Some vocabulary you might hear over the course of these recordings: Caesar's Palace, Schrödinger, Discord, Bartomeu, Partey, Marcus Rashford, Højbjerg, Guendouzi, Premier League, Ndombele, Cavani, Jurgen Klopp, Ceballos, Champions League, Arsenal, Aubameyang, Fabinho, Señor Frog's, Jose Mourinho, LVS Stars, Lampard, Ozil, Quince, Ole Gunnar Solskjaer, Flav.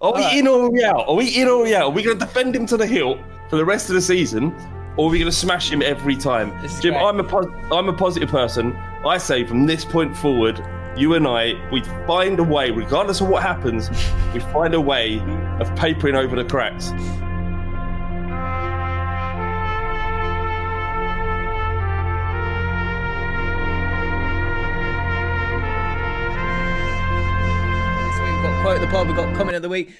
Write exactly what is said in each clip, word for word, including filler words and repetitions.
Are we in or are we out? Are we in or are we out? Are we going to defend him to the hilt for the rest of the season, or are we going to smash him every time? Jim, great. I'm a pos- I'm a positive person. I say from this point forward, you and I, we find a way, regardless of what happens, we find a way of papering over the cracks. The pod, we've got comment of the week, we've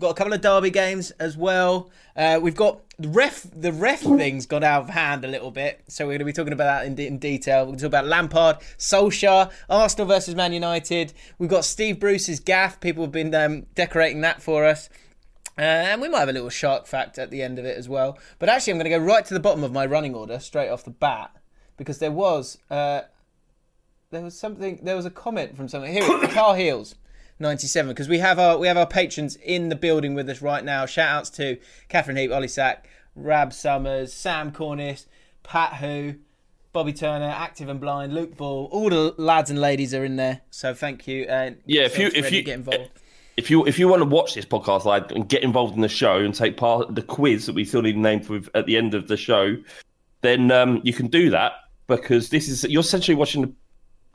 got a couple of derby games as well. Uh, we've got the ref, the ref thing's got out of hand a little bit, so we're going to be talking about that in, in detail. We're going to talk about Lampard, Solskjaer, Arsenal versus Man United. We've got Steve Bruce's gaff, people have been um, decorating that for us, uh, and we might have a little shark fact at the end of it as well. But actually, I'm going to go right to the bottom of my running order straight off the bat, because there was uh, there was something, there was a comment from someone here, Tar Heels ninety-seven, because we have our we have our patrons in the building with us right now. Shout outs to Catherine Heap, Ollie Sack, Rab Summers, Sam Cornish, Pat Who, Bobby Turner, Active and Blind, Luke Ball. All the lads and ladies are in there, so thank you. And yeah, if you if you get involved, if you if you want to watch this podcast live and get involved in the show and take part of the quiz that we still need names with at the end of the show, then um, you can do that, because this is you're essentially watching the,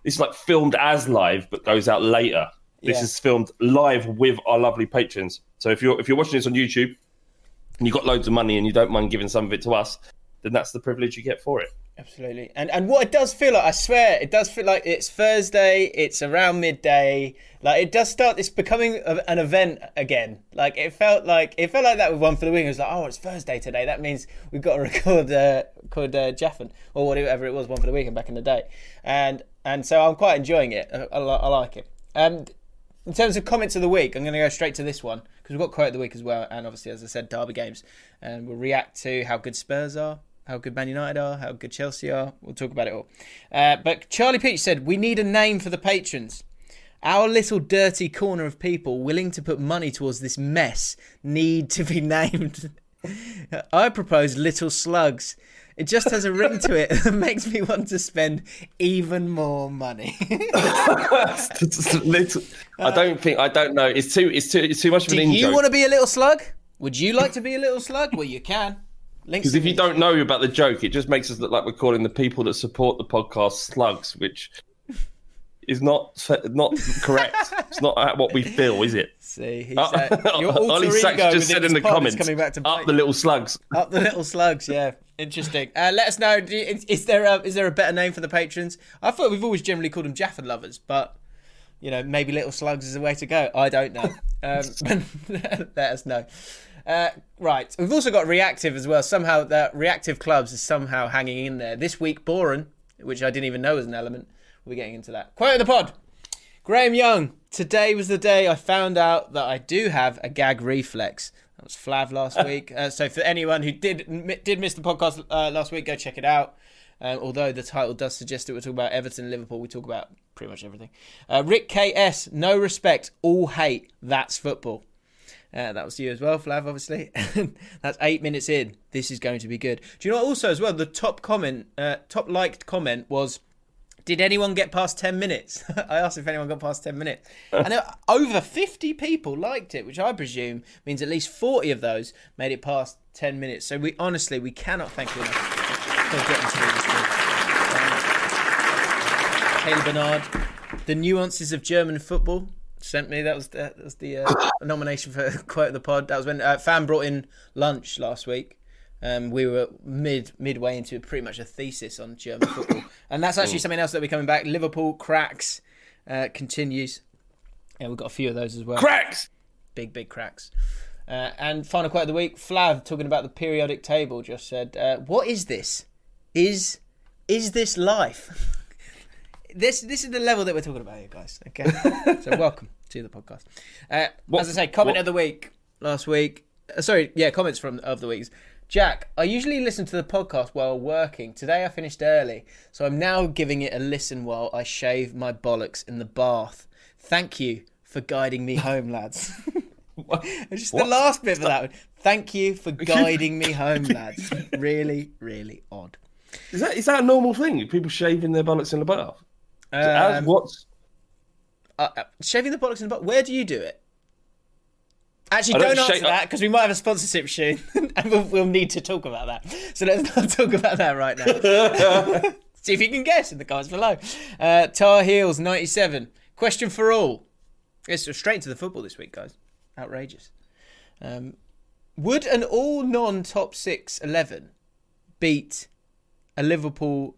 it's like filmed as live but goes out later. This yeah. is filmed live with our lovely patrons. So if you're if you're watching this on YouTube and you've got loads of money and you don't mind giving some of it to us, then that's the privilege you get for it. Absolutely. And and what it does feel like, I swear, it does feel like it's Thursday, it's around midday. Like, it does start, it's becoming a, an event again. Like, it felt like it felt like that with One for the Wing. It was like, oh, it's Thursday today. That means we've got to record uh, record uh, Jaffin or whatever it was, One for the Weekend back in the day. And and so I'm quite enjoying it. I, I, I like it. Um, In terms of comments of the week, I'm going to go straight to this one, because we've got quote of the week as well, and obviously, as I said, derby games. And we'll react to how good Spurs are, how good Man United are, how good Chelsea are. We'll talk about it all. Uh, but Charlie Peach said, we need a name for the patrons. Our little dirty corner of people willing to put money towards this mess need to be named. I propose Little Slugs. It just has a ring to it that makes me want to spend even more money. little, I don't think I don't know. It's too it's too it's too much of an in joke. Do you want to be a little slug? Would you like to be a little slug? Well, you can. Because if you don't know about the joke, it just makes us look like we're calling the people that support the podcast slugs, which is not not correct. It's not what we feel, is it? See, he's uh, your alter ego just said in the comments, coming back to bite up the little slugs. Up the little slugs, yeah. Interesting. Uh, let us know. Do you, is, is there a, is there a better name for the patrons? I thought we've always generally called them Jaffa Lovers, but you know, maybe Little Slugs is the way to go. I don't know. Um, let us know. Uh, right, we've also got Reactive as well. Somehow the Reactive Clubs is somehow hanging in there this week. Boren, which I didn't even know was an element. We're getting into that. Quote of the pod. Graham Young. Today was the day I found out that I do have a gag reflex. That was Flav last week. Uh, so for anyone who did m- did miss the podcast uh, last week, go check it out. Um, although the title does suggest that we're talking about Everton, Liverpool. We talk about pretty much everything. Uh, Rick K S, no respect, all hate. That's football. Uh, that was you as well, Flav, obviously. That's eight minutes in. This is going to be good. Do you know what, also as well, the top comment, uh, top liked comment was, did anyone get past ten minutes? I asked if anyone got past ten minutes. And over fifty people liked it, which I presume means at least forty of those made it past ten minutes. So we honestly, we cannot thank you enough for getting to this. Taylor Bernard. The Nuances of German Football sent me. That was the, that was the uh, nomination for Quote of the Pod. That was when uh, Fan brought in lunch last week. Um, we were mid midway into pretty much a thesis on German football. And that's actually something else that we're coming back. Liverpool cracks uh, continues. Yeah, we've got a few of those as well. Cracks! Big, big cracks. Uh, and final quote of the week, Flav, talking about the periodic table, just said, uh, what is this? Is is this life? this this is the level that we're talking about here, guys. Okay. So welcome to the podcast. Uh, what, as I say, comment what? of the week last week. Uh, sorry, yeah, comments from of the week. Jack, I usually listen to the podcast while working. Today I finished early, so I'm now giving it a listen while I shave my bollocks in the bath. Thank you for guiding me home, lads. Just what? The last bit of that one. Thank you for guiding me home, lads. Really, really odd. Is that is that a normal thing? People shaving their bollocks in the bath? Um, As what's... Uh, uh, shaving the bollocks in the bath? Where do you do it? Actually, don't, don't answer sh- that because we might have a sponsorship soon and we'll, we'll need to talk about that. So let's not talk about that right now. See if you can guess in the comments below. Uh, Tar Heels ninety-seven. Question for all. It's straight into the football this week, guys. Outrageous. Um, would an all non-top six eleven beat a Liverpool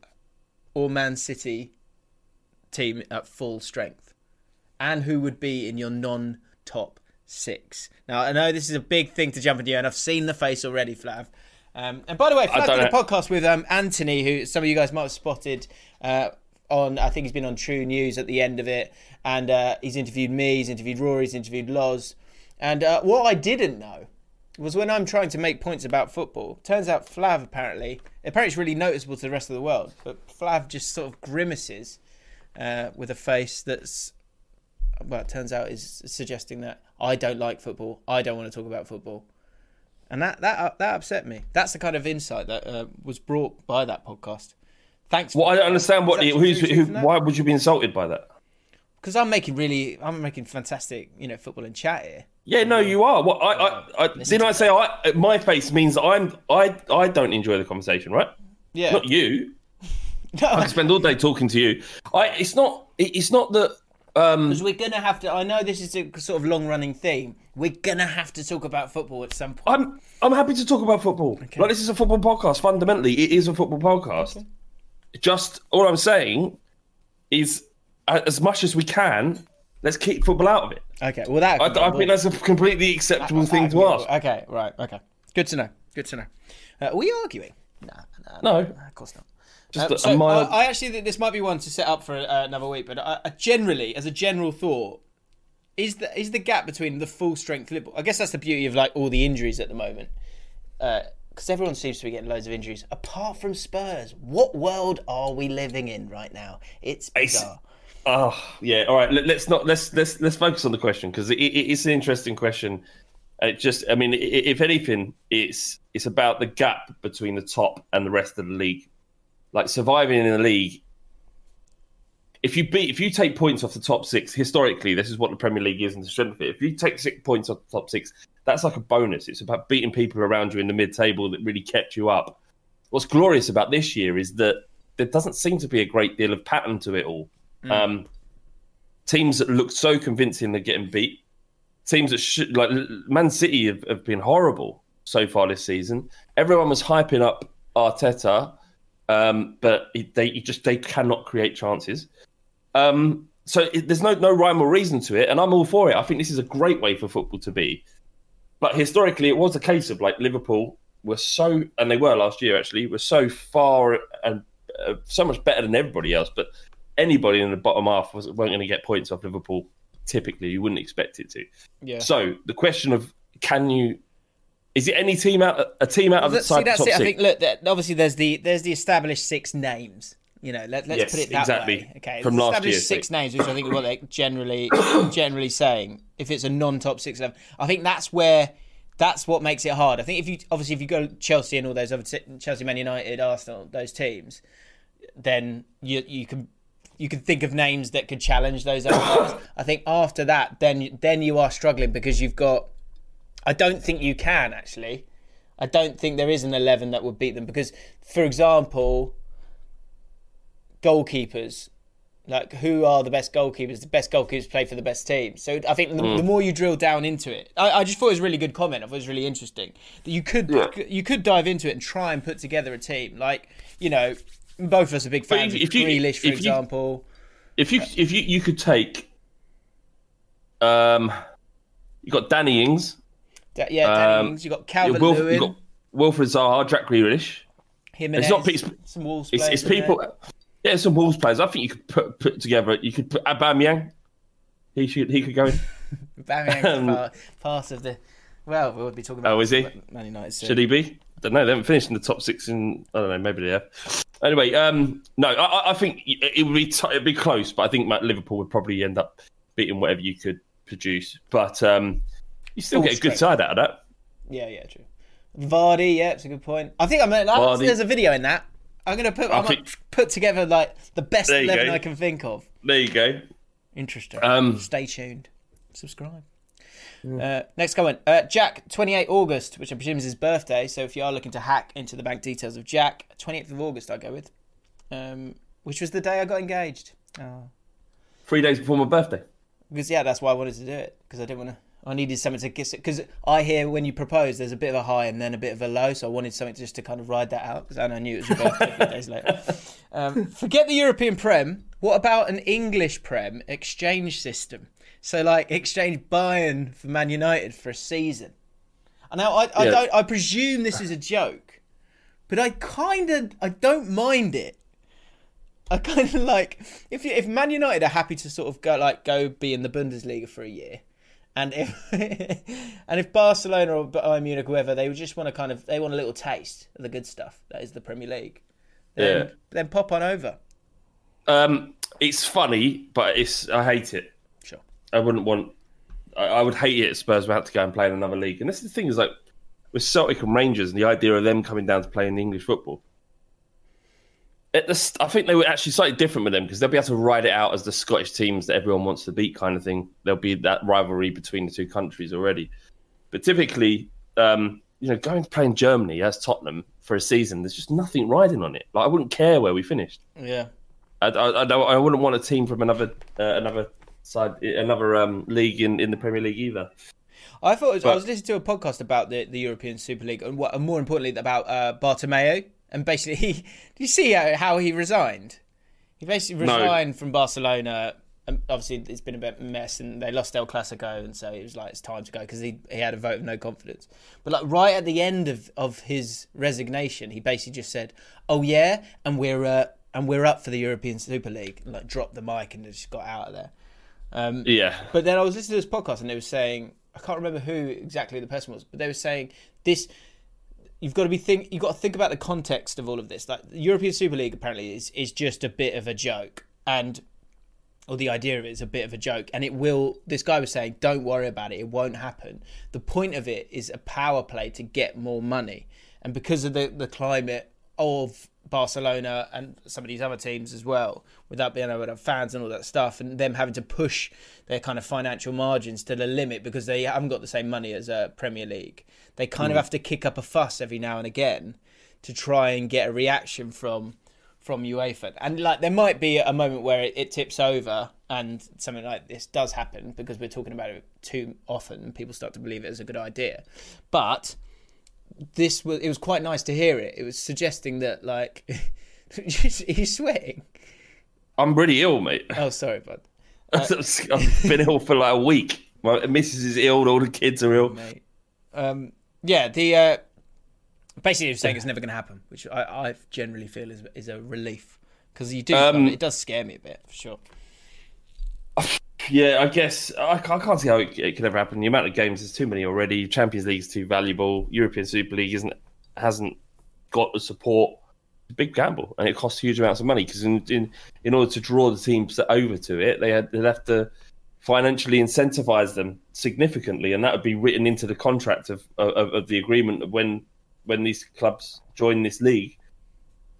or Man City team at full strength? And who would be in your non-top six? Now, I know this is a big thing to jump into, and I've seen the face already, Flav. Um, and by the way, Flav did a podcast with um, Anthony, who some of you guys might have spotted uh, on, I think he's been on True News at the end of it. And uh, he's interviewed me, he's interviewed Rory, he's interviewed Loz. And uh, what I didn't know was when I'm trying to make points about football, turns out Flav apparently, apparently it's really noticeable to the rest of the world, but Flav just sort of grimaces uh, with a face that's, well, it turns out is suggesting that I don't like football, I don't want to talk about football. And that that uh, that upset me. That's the kind of insight that uh, was brought by that podcast. Thanks. Well, for I don't that. understand what, who's, who, why would you be insulted by that? Because I'm making really, I'm making fantastic, you know, football and chat here. Yeah, no, you are. Well, I, I, I didn't I say I, my face means that I'm, I, I don't enjoy the conversation, right? Yeah. Not you. No. I spend all day talking to you. I, it's not, it's not that. Um, because we're gonna have to. I know this is a sort of long-running theme. We're gonna have to talk about football at some point. I'm, I'm happy to talk about football. Okay. Like, this is a football podcast. Fundamentally, it is a football podcast. Okay. Just all I'm saying is, as much as we can, let's keep football out of it. Okay, well, that... I, I think that's a completely acceptable that, thing that, to ask. Okay, right, okay. Good to know, good to know. Uh, are we arguing? No, no, no. no of course not. Just uh, a, so, a mild... I, I actually think this might be one to set up for uh, another week, but I, I generally, as a general thought, is the, is the gap between the full-strength Liverpool... I guess that's the beauty of, like, all the injuries at the moment. Uh Because everyone seems to be getting loads of injuries, apart from Spurs. What world are we living in right now? It's bizarre. It's, oh yeah, all right. Let, let's not let's let's let's focus on the question because it, it, it's an interesting question. It just, I mean, it, if anything, it's it's about the gap between the top and the rest of the league, like surviving in the league. If you beat, if you take points off the top six historically, this is what the Premier League is and the strength of it. If you take six points off the top six. That's like a bonus. It's about beating people around you in the mid-table that really kept you up. What's glorious about this year is that there doesn't seem to be a great deal of pattern to it all. Mm. Um, teams that look so convincing they're getting beat. Teams that should, like Man City have, have been horrible so far this season. Everyone was hyping up Arteta, um, but it, they it just they cannot create chances. Um, so it, there's no no rhyme or reason to it, and I'm all for it. I think this is a great way for football to be. But historically, it was a case of, like, Liverpool were so, and they were last year actually, were so far and uh, so much better than everybody else. But anybody in the bottom half was, weren't going to get points off Liverpool. Typically, you wouldn't expect it to. Yeah. So the question of can you? Is it any team out a team out well, of the top six? See, that's it. I think. Look, that, obviously, there's the there's the established six names. You know, let, let's yes, put it that exactly. way. Okay, from last year, six names, which I think is what they're generally generally saying. If it's a non-top six level, I think that's where that's what makes it hard. I think if you obviously if you go Chelsea and all those other Chelsea, Man United, Arsenal, those teams, then you you can you can think of names that could challenge those other teams. I think after that, then then you are struggling because you've got. I don't think you can actually. I don't think there is an eleven that would beat them because, for example. Goalkeepers Like, who are the best goalkeepers? The best goalkeepers play for the best team. So I think the, mm. the more you drill down into it, I, I just thought it was a really good comment. I thought it was really interesting. That you could yeah. you could dive into it and try and put together a team. Like, you know, both of us are big fans if, of if Grealish, you, for if example. You, if you if you, you could take, um, you got Danny Ings. Da, yeah, Danny um, Ings. You got Calvin Wilf- Lewin. You got Wilfred Zaha, Jack Grealish. Jimenez, it's not it's, some Wolves players. It's, it's people. There. Yeah, some Wolves players. I think you could put put together. You could put Aubameyang. He should. He could go in. Aubameyang's um, part, part of the. Well, we'll be talking about. Oh, is he? Man United soon. Should he be? I don't know. They haven't finished in the top six. In I don't know. Maybe they have. Anyway, um, no, I, I think it would be t- it'd be close, but I think Liverpool would probably end up beating whatever you could produce. But um, you still Full get a good side out of that. Yeah, yeah, true. Vardy, yeah, it's a good point. I think I meant. I there's a video in that. I'm gonna put. I'm think, gonna put together like the best eleven go. I can think of. There you go. Interesting. Um, Stay tuned. Subscribe. Yeah. Uh, next comment. Uh, Jack, twenty-eighth of August, which I presume is his birthday. So if you are looking to hack into the bank details of Jack, twenty-eighth of August, I go with, um, which was the day I got engaged. Oh. Three days before my birthday. Because yeah, that's why I wanted to do it. Because I didn't want to. I needed something to kiss it, because I hear when you propose, there's a bit of a high and then a bit of a low. So I wanted something just to kind of ride that out, because I knew it was your birthday a few days later. Um, forget the European Prem. What about an English Prem exchange system? So like exchange Bayern for Man United for a season. And now I, I yeah. don't. I presume this is a joke, but I kind of I don't mind it. I kind of like if you, if Man United are happy to sort of go like go be in the Bundesliga for a year. And if and if Barcelona or Bayern Munich, whoever, they just want to kind of they want a little taste of the good stuff that is the Premier League, then, yeah. then pop on over. Um, it's funny, but it's I hate it. Sure, I wouldn't want. I, I would hate it if Spurs were had to go and play in another league. And this is the thing is like with Celtic and Rangers and the idea of them coming down to play in English football. At the, I think they were actually slightly different with them because they'll be able to ride it out as the Scottish teams that everyone wants to beat kind of thing. There'll be that rivalry between the two countries already. But typically, um, you know, going to play in Germany as Tottenham for a season, there's just nothing riding on it. Like I wouldn't care where we finished. Yeah, I, I, I, I wouldn't want a team from another uh, another side, another um, league in, in the Premier League either. I thought it was, but, I was listening to a podcast about the, the European Super League and, what, and more importantly about uh, Bartomeu. And basically, he, did you see how, how he resigned? He basically resigned no. from Barcelona. And obviously, it's been a bit of a mess, and they lost El Clasico, and so it was like, it's time to go, because he, he had a vote of no confidence. But like right at the end of, of his resignation, he basically just said, oh, yeah, and we're uh, and we're up for the European Super League. And like dropped the mic and just got out of there. Um, yeah. But then I was listening to this podcast, and they were saying, I can't remember who exactly the person was, but they were saying this... You've got to be think. You've got to think about the context of all of this. Like the European Super League, apparently, is is just a bit of a joke, and or the idea of it is a bit of a joke. And it will. This guy was saying, "Don't worry about it. It won't happen." The point of it is a power play to get more money, and because of the, the climate of Barcelona and some of these other teams as well, without being able to have fans and all that stuff, and them having to push their kind of financial margins to the limit because they haven't got the same money as a Premier League. They kind mm. of have to kick up a fuss every now and again to try and get a reaction from from UEFA. And like there might be a moment where it, it tips over and something like this does happen because we're talking about it too often and people start to believe it as a good idea. But This was. It was quite nice to hear it. It was suggesting that, like, are you sweating? I'm really ill, mate. Oh, sorry, bud. Uh, I've been ill for like a week. My missus is ill. All the kids are ill. Mate. Um, yeah. The uh, basically, you're saying it's never going to happen, which I, I generally feel is is a relief because you do. Um, it does scare me a bit, for sure. Yeah, I guess I, I can't see how it, it could ever happen. The amount of games is too many already. Champions League is too valuable. European Super League isn't hasn't got the support. It's a big gamble, and it costs huge amounts of money because in, in in order to draw the teams over to it, they had they'd have to financially incentivize them significantly, and that would be written into the contract of of, of the agreement of when when these clubs join this league.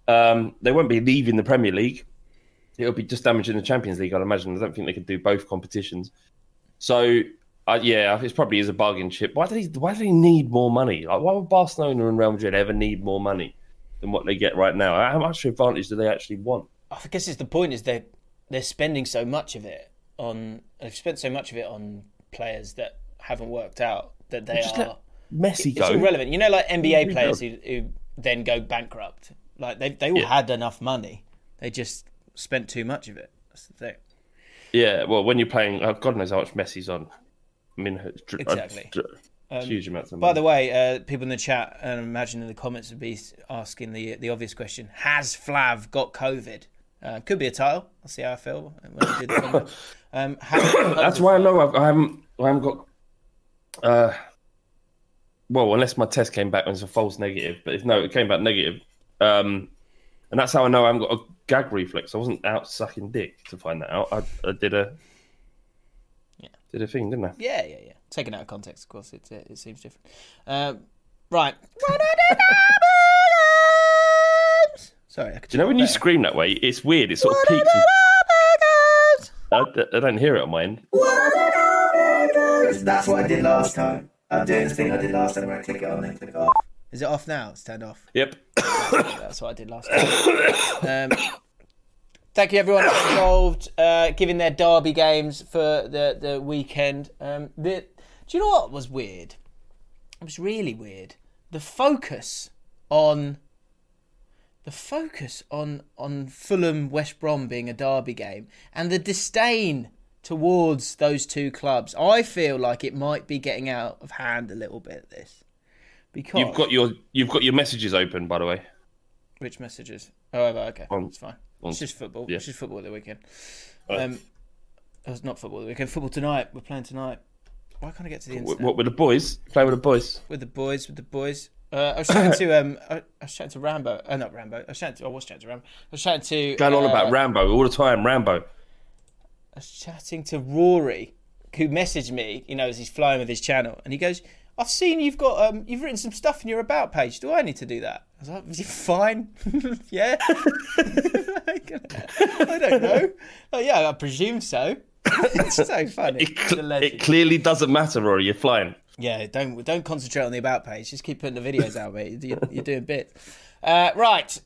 Um, they won't be leaving the Premier League. It'll be just damaging the Champions League, I'd imagine. I don't think they could do both competitions. So, uh, yeah, it probably is a bargain chip. Why do they, why do they need more money? Like, why would Barcelona and Real Madrid ever need more money than what they get right now? How much advantage do they actually want? I guess it's the point is they're they're spending so much of it on, they've spent so much of it on players that haven't worked out that they just are. Messi go. It's irrelevant. You know, like N B A players who, who then go bankrupt. Like they they all yeah. had enough money. They just spent too much of it. That's the thing. Yeah, well, when you're playing, oh, God knows how much Messi's on. I mean, exactly. Um, huge amounts of money. By the way, uh, people in the chat, and I imagine in the comments, would be asking the the obvious question: has Flav got COVID? Uh, could be a title. I'll see how I feel. When I did the um, That's why I know I've, I haven't. I haven't got. Uh, well, unless my test came back as a false negative, but if no, it came back negative. Um, and that's how I know I haven't got a gag reflex. I wasn't out sucking dick to find that out. I, I did a yeah. did a thing, didn't I? Yeah, yeah, yeah. Taken out of context, of course, it it, it seems different. Uh, right. Sorry, I could do you know when better. You scream that way? It's weird. It sort of peaks. And... I, I don't hear it on my end. That's what I did last time. I'm doing the thing I did last time where I click it on and click off. Is it off now? It's turned off. Yep. That's what I did last time. Um, thank you, everyone involved, uh, giving their derby games for the, the weekend. Um, the, do you know what was weird? It was really weird. The focus on the focus on, on Fulham West Brom being a derby game and the disdain towards those two clubs. I feel like it might be getting out of hand a little bit. This. Because you've got your you've got your messages open, by the way. Which messages? Oh, okay, on, it's fine. On, it's just football. Yeah. It's just football at the weekend. Right. Um, it's not football at the weekend. Football tonight. We're playing tonight. Why can't I get to the internet? What with the boys? Play with the boys. With the boys. With the boys. Uh, I was chatting to um, I, I was chatting to Rambo. Uh, not Rambo. I was chatting to. I was chatting to Rambo. I was chatting to. Going uh, on about Rambo all the time. Rambo. I was chatting to Rory, who messaged me. You know, as he's flying with his channel, and he goes, I've seen you've got um, you've written some stuff in your about page. Do I need to do that? I was like, you're fine. Yeah. I don't know. Oh, yeah, I presume so. It's so funny. It, cl- it clearly doesn't matter, Rory. You're flying. Yeah, don't don't concentrate on the about page. Just keep putting the videos out, mate. You're, you're doing bits. Uh, right.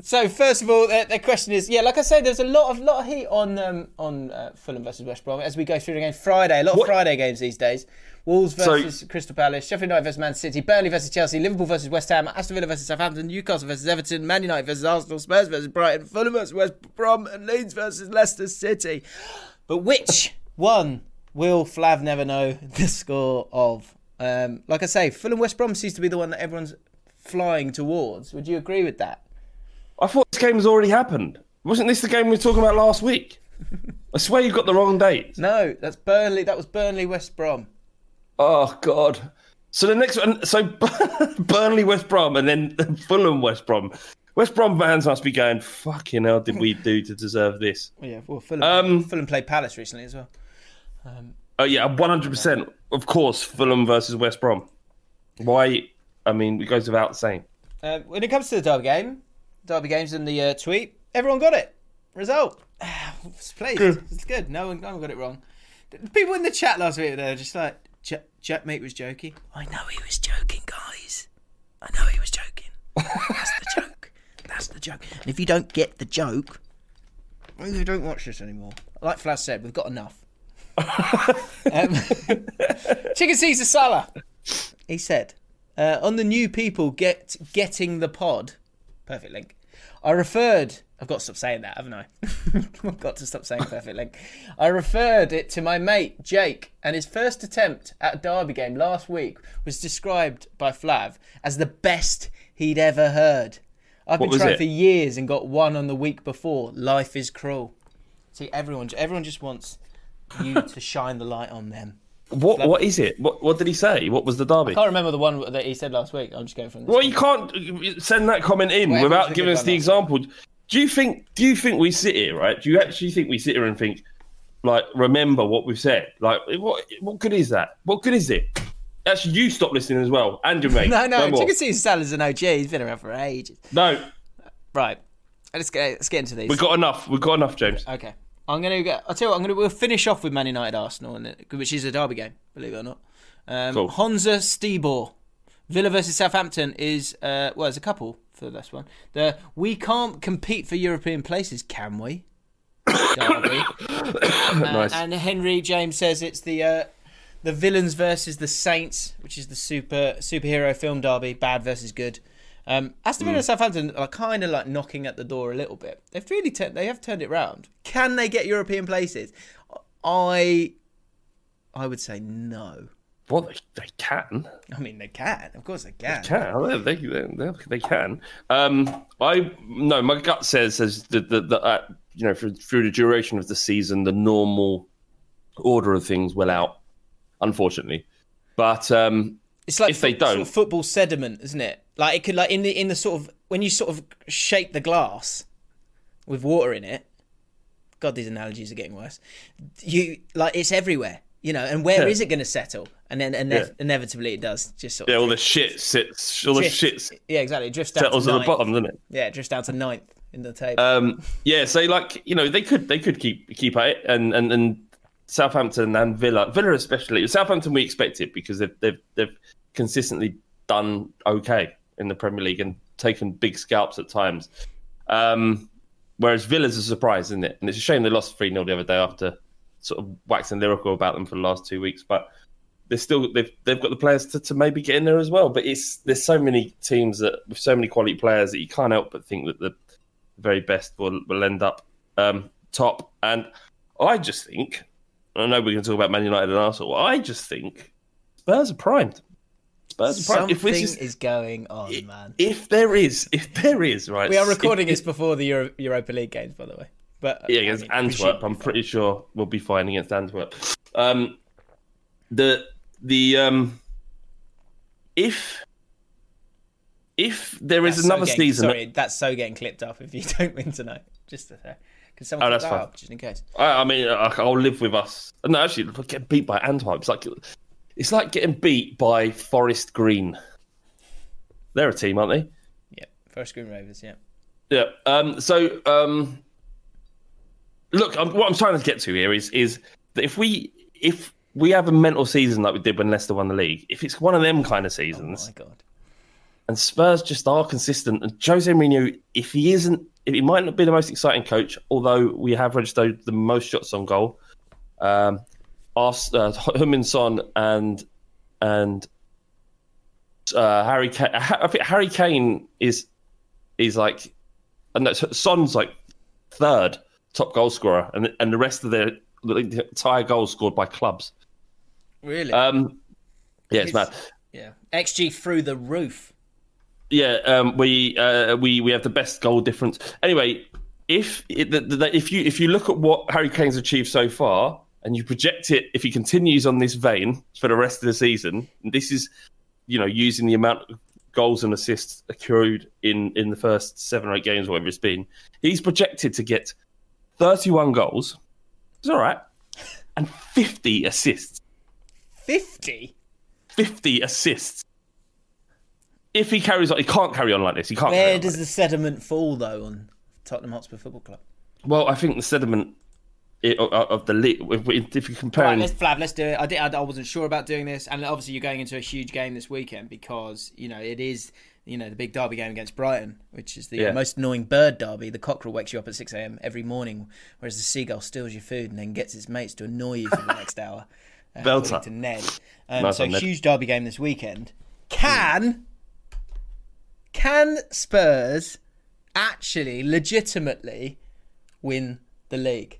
So first of all, the, the question is, yeah, like I said, there's a lot of lot of heat on um, on uh, Fulham versus West Brom as we go through the game. Friday, a lot of what? Friday games these days. Wolves versus so, Crystal Palace, Sheffield United versus Man City, Burnley versus Chelsea, Liverpool versus West Ham, Aston Villa versus Southampton, Newcastle versus Everton, Man United versus Arsenal, Spurs versus Brighton, Fulham versus West Brom, and Leeds versus Leicester City. But which one will Flav never know the score of? Um, like I say, Fulham West Brom seems to be the one that everyone's flying towards. Would you agree with that? I thought this game has already happened. Wasn't this the game we were talking about last week? I swear you got the wrong date. No, that's Burnley. That was Burnley West Brom. Oh God! So the next one, so Burnley West Brom, and then Fulham West Brom. West Brom fans must be going, "Fucking hell, did we do to deserve this?" Yeah, well, Fulham. Um, Fulham played Palace recently as well. Um, oh yeah, one hundred percent. Of course, Fulham versus West Brom. Why? I mean, it goes without saying. Uh, when it comes to the derby game. Derby games in the uh, tweet. Everyone got it. Result. It's pleased. Good. It's good. No one, no one got it wrong. People in the chat last week, they were just like, J- J- mate was joking. I know he was joking, guys. I know he was joking. That's the joke. That's the joke. And if you don't get the joke, you don't watch this anymore. Like Flash said, we've got enough. um, Chicken Caesar Salah. He said, uh, on the new people get getting the pod. Perfect link. I referred... I've got to stop saying that, haven't I? I've got to stop saying perfect link. I referred it to my mate, Jake, and his first attempt at a derby game last week was described by Flav as the best he'd ever heard. I've what been trying it? for years and got one on the week before. Life is cruel. See, everyone everyone just wants you to shine the light on them. What Flav, what is it? What what did he say? What was the derby? I can't remember the one that he said last week. I'm just going from this. Well, you can't send that comment in well, without giving us the example. Week. Do you think? Do you think we sit here, right? Do you actually think we sit here and think, like, remember what we've said? Like, what? What good is that? What good is it? Actually, you stop listening as well, and your mate. no, no. Chicken Caesar Salad's an O G. He's been around for ages. No. Right. Let's get let's get into these. We've got enough. We've got enough, James. Okay. I'm gonna go. I'll tell you what. I'm gonna. We'll finish off with Man United Arsenal, and which is a derby game, believe it or not. Um, cool. Honza Stibor, Villa versus Southampton is uh, well, there's a couple. For this one, the we can't compete for European places, can we? derby. Nice. Uh, and Henry James says it's the uh, the villains versus the saints, which is the super superhero film derby, bad versus good. Um, Aston Villa mm. and Southampton are kind of like knocking at the door a little bit. They've really turned, they have turned it round. Can they get European places? I, I would say no. Well, they, they can. I mean, they can. Of course, they can. They can. They, they, they can. Um, I no. My gut says says that the, the, uh, you know for, through the duration of the season, the normal order of things will out. Unfortunately, but um, it's like if fo- they don't, sort of football sediment, isn't it? Like it could like in the in the sort of when you sort of shake the glass with water in it. God, these analogies are getting worse. You like it's everywhere. You know, and where yeah. is it going to settle? And then, and yeah. inevitably, it does. Just sort of yeah, all the shit sits, all drifts. the shit. Yeah, exactly. It drifts down settles to at the bottom, doesn't it? Yeah, it drifts down to ninth in the table. Um, yeah, so like you know, they could they could keep keep at it, and and, and Southampton and Villa, Villa especially. Southampton we expected because they've they've they've consistently done okay in the Premier League and taken big scalps at times. Um, whereas Villa's a surprise, isn't it? And it's a shame they lost three nil the other day after. Sort of waxing lyrical about them for the last two weeks, but they're still they've they've got the players to, to maybe get in there as well. But it's there's so many teams that with so many quality players that you can't help but think that the very best will, will end up um, top. And I just think, and I know we can talk about Man United and Arsenal. I just think Spurs are primed. Spurs are primed. Something if we're just, is going on, if, man. If there is, if there is, right. We are recording if, this before the Euro, Europa League games, by the way. But, yeah, against I mean, Antwerp, I'm pretty sure we'll be fine against Antwerp. Um, the the um, if if there that's is another so getting, season, sorry, that... that's so getting clipped up if you don't win tonight. Just to say, because someone oh, that's fine. Just in case. I, I mean, I, I'll live with us. No, actually, getting beat by Antwerp. It's like it's like getting beat by Forest Green. They're a team, aren't they? Yeah, Forest Green Rovers. Yeah. Yeah. Um. So. Um. Look, I'm, what I'm trying to get to here is is that if we if we have a mental season like we did when Leicester won the league, if it's one of them kind of seasons, oh my God. And Spurs just are consistent, and Jose Mourinho, if he isn't, if he might not be the most exciting coach, although we have registered the most shots on goal. Um, Ars, uh, Heung-min Son and and uh, Harry, Kane, I think Harry Kane is is like, and no, Son's like third. Top goal scorer, and and the rest of their the entire goals scored by clubs. Really? Um, yeah, it's, it's mad. Yeah, X G through the roof. Yeah, um, we uh, we we have the best goal difference. Anyway, if it, the, the, if you if you look at what Harry Kane's achieved so far, and you project it, if he continues on this vein for the rest of the season, this is, you know, using the amount of goals and assists accrued in in the first seven or eight games, whatever it's been, he's projected to get thirty-one goals, it's all right, and fifty assists. fifty? fifty assists. If he carries on, he can't carry on like this. He can't. Where does like the sediment fall, though, on Tottenham Hotspur Football Club? Well, I think the sediment of the league, if you compare... Right, let's, Flav, let's do it. I, did, I wasn't sure about doing this, and obviously you're going into a huge game this weekend because, you know, it is... You know, the big derby game against Brighton, which is the yeah. most annoying bird derby. The cockerel wakes you up at six a.m. every morning, whereas the seagull steals your food and then gets its mates to annoy you for the next hour. Uh, Belter. To Ned. Um, nice so, on, Ned. Huge derby game this weekend. Can, mm. can Spurs actually legitimately win the league?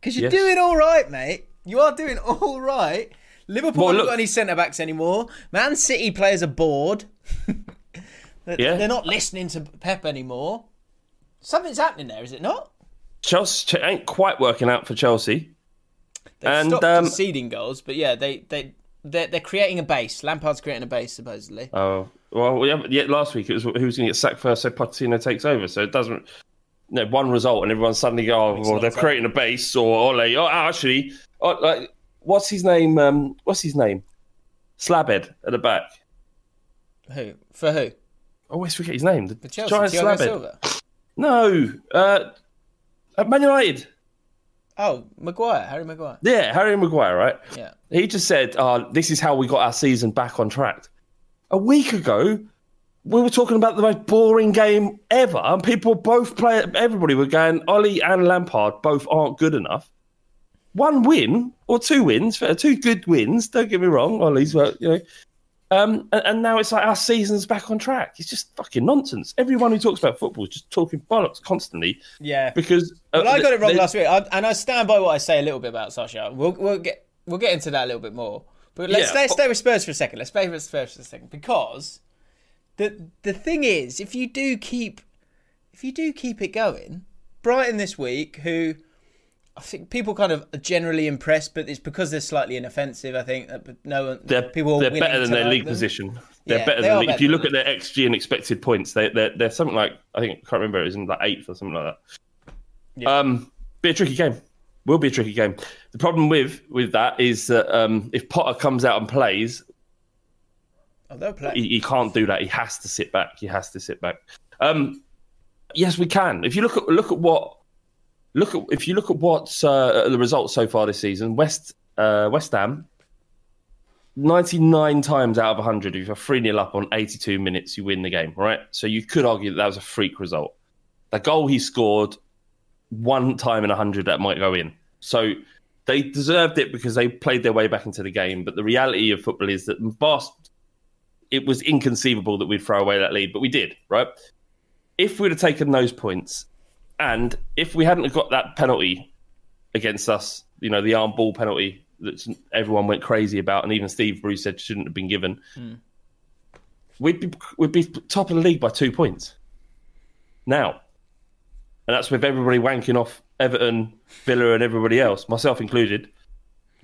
Because you're yes. doing all right, mate. You are doing all right. Liverpool well, haven't look- got any centre-backs anymore. Man City players are bored. They're, yeah. they're not listening to Pep anymore. Something's happening there, is it not? Chelsea ain't quite working out for Chelsea. They've and, stopped um, conceding goals, but yeah, they they they're, they're creating a base. Lampard's creating a base, supposedly. Oh well, we haven't yet. Last week it was who was going to get sacked first, so Pochettino takes over. So it doesn't. No one result, and everyone suddenly go, oh, well, they're so. creating a base, or Ole. Oh, actually, oh, like what's his name? Um, what's his name? Slabhead at the back. Who for who? I always forget his name. The, the Chelsea, giant slabhead. No, uh, at Man United. Oh, Maguire, Harry Maguire. Yeah, Harry Maguire, right? Yeah. He just said, uh, this is how we got our season back on track. A week ago, we were talking about the most boring game ever, and people both play. Everybody were going, Ollie and Lampard both aren't good enough. One win or two wins, two good wins. Don't get me wrong, Ollie's work, you know. Um, and, and now it's like our season's back on track. It's just fucking nonsense. Everyone who talks about football is just talking bollocks constantly. Yeah, because uh, well, I got it wrong they, last week, I, and I stand by what I say a little bit about Solskjaer. We'll, we'll get we'll get into that a little bit more, but let's yeah. stay, stay with Spurs for a second. Let's stay with Spurs for a second because the the thing is, if you do keep if you do keep it going, Brighton this week, who I think people kind of are generally impressed, but it's because they're slightly inoffensive. I think that no one, they're, people are they're better than their league them. position. They're yeah, better they than league. Better if you look them. at their X G and expected points, they, they're they're something like I think I can't remember. It was in like eighth or something like that. Yeah. Um, be a tricky game. Will be a tricky game. The problem with with that is that um, if Potter comes out and plays, oh, they'll play. He, he can't do that. He has to sit back. He has to sit back. Um, yes, we can. If you look at look at what. Look at if you look at what's uh, the results so far this season. West uh, West Ham, ninety-nine times out of one hundred, if you're three nil up on eighty-two minutes, you win the game, right? So you could argue that, that was a freak result. The goal he scored one time in one hundred, that might go in. So they deserved it because they played their way back into the game. But the reality of football is that vast, it was inconceivable that we'd throw away that lead, but we did, right? If we'd have taken those points. And if we hadn't got that penalty against us, you know, the arm ball penalty that everyone went crazy about, and even Steve Bruce said shouldn't have been given, mm. we'd be we'd be top of the league by two points now, and that's with everybody wanking off Everton, Villa, and everybody else, myself included.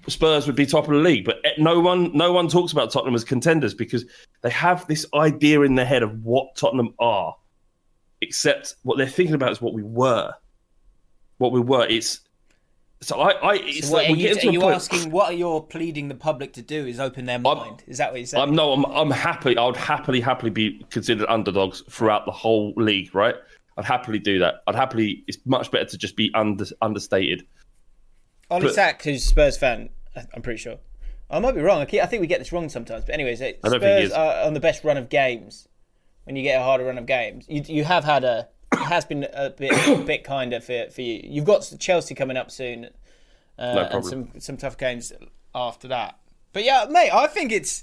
Spurs would be top of the league, but no one no one talks about Tottenham as contenders because they have this idea in their head of what Tottenham are. Except what they're thinking about is what we were. What we were. It's so I. I it's so what, like we you, get into are you point, asking what you're pleading the public to do is open their mind? I'm, is that what you're saying? I'm no. I'm. I'm happy. I would happily, happily be considered underdogs throughout the whole league. Right. I'd happily do that. I'd happily. It's much better to just be under, understated. Ollie but, Sack, who's a Spurs fan, I'm pretty sure. I might be wrong. I, keep, I think we get this wrong sometimes. But anyways, it, Spurs are on the best run of games. When you get a harder run of games, you you have had a it has been a bit a bit kinder for for you. You've got Chelsea coming up soon, uh, no and some some tough games after that. But yeah, mate, I think it's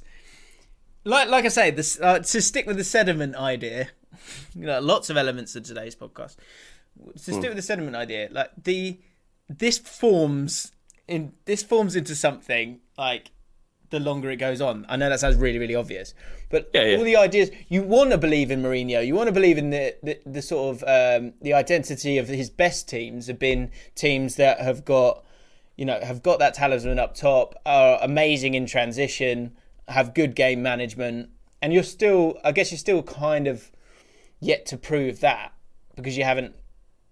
like like I say, this uh, to stick with the sediment idea. You know, lots of elements of today's podcast. To stick mm. with the sediment idea, like the this forms in this forms into something like. The longer it goes on. I know that sounds really, really obvious. But yeah, yeah. all the ideas, you want to believe in Mourinho. You want to believe in the, the, the sort of, um, the identity of his best teams have been teams that have got, you know, have got that talisman up top, are amazing in transition, have good game management. And you're still, I guess you're still kind of yet to prove that because you haven't,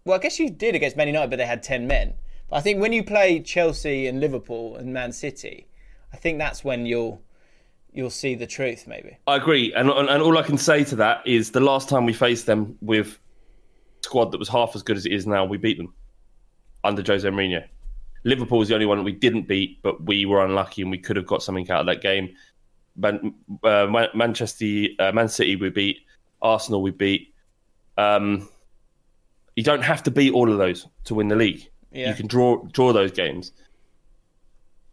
well, I guess you did against Man United, but they had ten men. But I think when you play Chelsea and Liverpool and Man City, I think that's when you'll you'll see the truth, maybe. I agree, and, and and all I can say to that is the last time we faced them with a squad that was half as good as it is now, we beat them under Jose Mourinho. Liverpool is the only one we didn't beat, but we were unlucky and we could have got something out of that game. Man, uh, Man, Manchester, uh, Man City we beat, Arsenal we beat. Um, you don't have to beat all of those to win the league. Yeah. You can draw draw those games.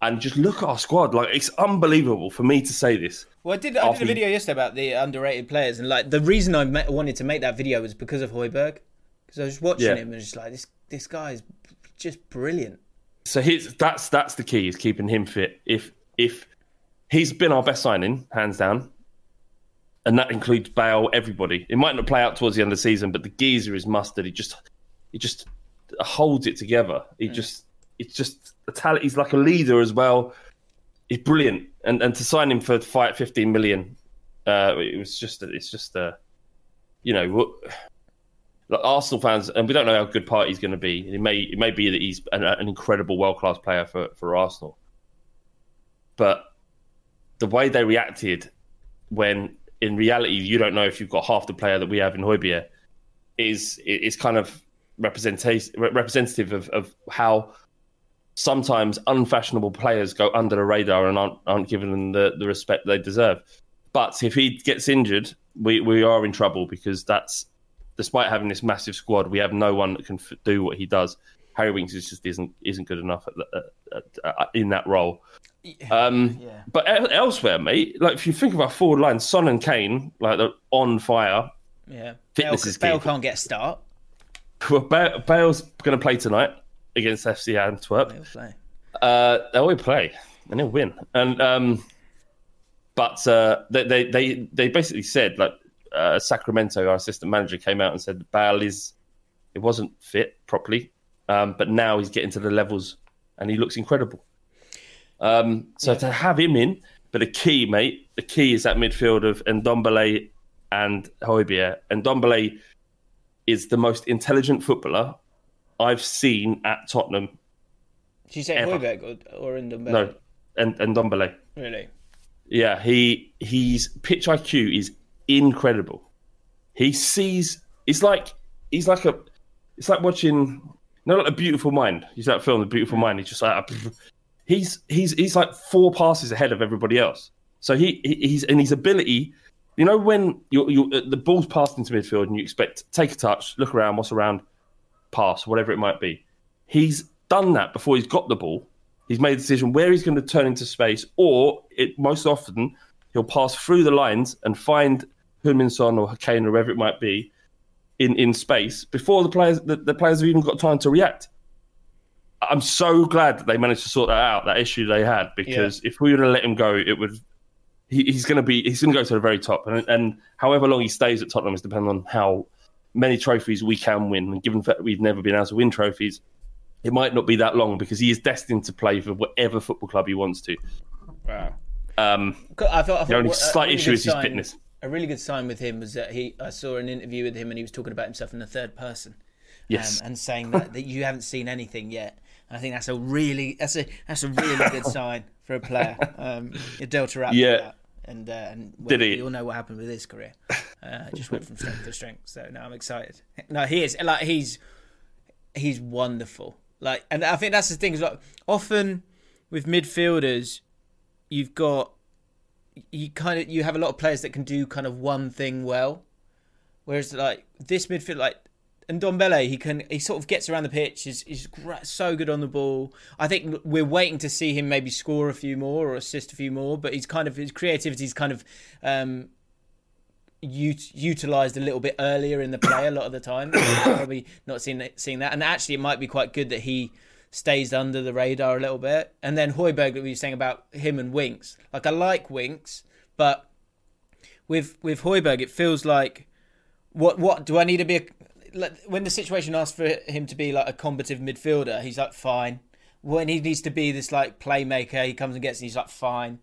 And just look at our squad. Like, it's unbelievable for me to say this. Well, I did, I did a video yesterday about the underrated players. And, like, the reason I met, wanted to make that video was because of Højbjerg. Because I was watching yeah. him and just like, this this guy is just brilliant. So his, that's that's the key, is keeping him fit. If if he's been our best signing, hands down. And that includes Bale, everybody. It might not play out towards the end of the season, but the geezer is mustard. He just, he just holds it together. He mm. just... It's just a talent. He's like a leader as well. He's brilliant, and and to sign him for five, fifteen million, uh, it was just it's just a, you know, like Arsenal fans, and we don't know how good Partey's going to be. It may it may be that he's an, an incredible world class player for, for Arsenal, but the way they reacted when in reality you don't know if you've got half the player that we have in Højbjerg is is kind of representative representative of, of how. Sometimes unfashionable players go under the radar and aren't, aren't given them the, the respect they deserve. But if he gets injured we, we are in trouble because that's, despite having this massive squad, we have no one that can f- do what he does. Harry Winks just isn't isn't good enough at the, at, at, at, in that role. Um, yeah. But elsewhere, mate, like if you think about forward line, Son and Kane, like they're on fire. Yeah, fitness Bale, is key. Bale can't get a start. Well, Bale, Bale's going to play tonight against F C Antwerp. They'll play. Uh, they'll play and they'll win. And um, but uh, they, they they they basically said like uh, Sacramento, our assistant manager, came out and said that Bale is it wasn't fit properly. Um, but now he's getting to the levels and he looks incredible. Um, so yeah. to have him in, but the key, mate, the key is that midfield of Ndombele and Højbjerg. Ndombele is the most intelligent footballer I've seen at Tottenham. Did you say Højbjerg or, or Ndombele? No, and Ndombele. Really? Yeah, he he's pitch I Q is incredible. He sees. It's like he's like a. It's like watching. No, like A Beautiful Mind. He's that film, The Beautiful Mind. He's just like he's he's he's like four passes ahead of everybody else. So he he's and his ability. You know when you you the ball's passed into midfield and you expect take a touch, look around, what's around, pass, whatever it might be. He's done that before he's got the ball. He's made a decision where he's going to turn into space, or it most often he'll pass through the lines and find Heung-min-Son or Kane or wherever it might be. In, in space before the players the, the players have even got time to react. I'm so glad that they managed to sort that out, that issue they had, because yeah. if we were to let him go, it would he, he's going to be he's going to go to the very top, and and however long he stays at Tottenham is dependent on how many trophies we can win. And given the fact that we've never been able to win trophies, it might not be that long because he is destined to play for whatever football club he wants to. Wow. Um, I thought, I thought, the only what, slight issue is his fitness. A really good sign with him was that he. I saw an interview with him and he was talking about himself in the third person, yes, um, and saying that, that you haven't seen anything yet. And I think that's a really that's a that's a really good sign for a player. Um, Delta yeah, and uh, and well, did he? We all know what happened with his career. Uh, just went from strength to strength. So no, I'm excited. No, he is like he's he's wonderful. Like, and I think that's the thing is like often with midfielders, you've got. You kind of you have a lot of players that can do kind of one thing well, whereas like this midfield, like Ndombele, he can he sort of gets around the pitch. He's, he's so good on the ball. I think we're waiting to see him maybe score a few more or assist a few more. But he's kind of his creativity's kind of um, ut- utilised a little bit earlier in the play a lot of the time. Probably not seeing that, seeing that. And actually, it might be quite good that he. Stays under the radar a little bit. And then Højbjerg, we were saying about him and Winks. Like, I like Winks, but with with Højbjerg, it feels like, what what do I need to be... A, like, when the situation asks for him to be, like, a combative midfielder, he's like, fine. When he needs to be this, like, playmaker, he comes and gets and he's like, fine.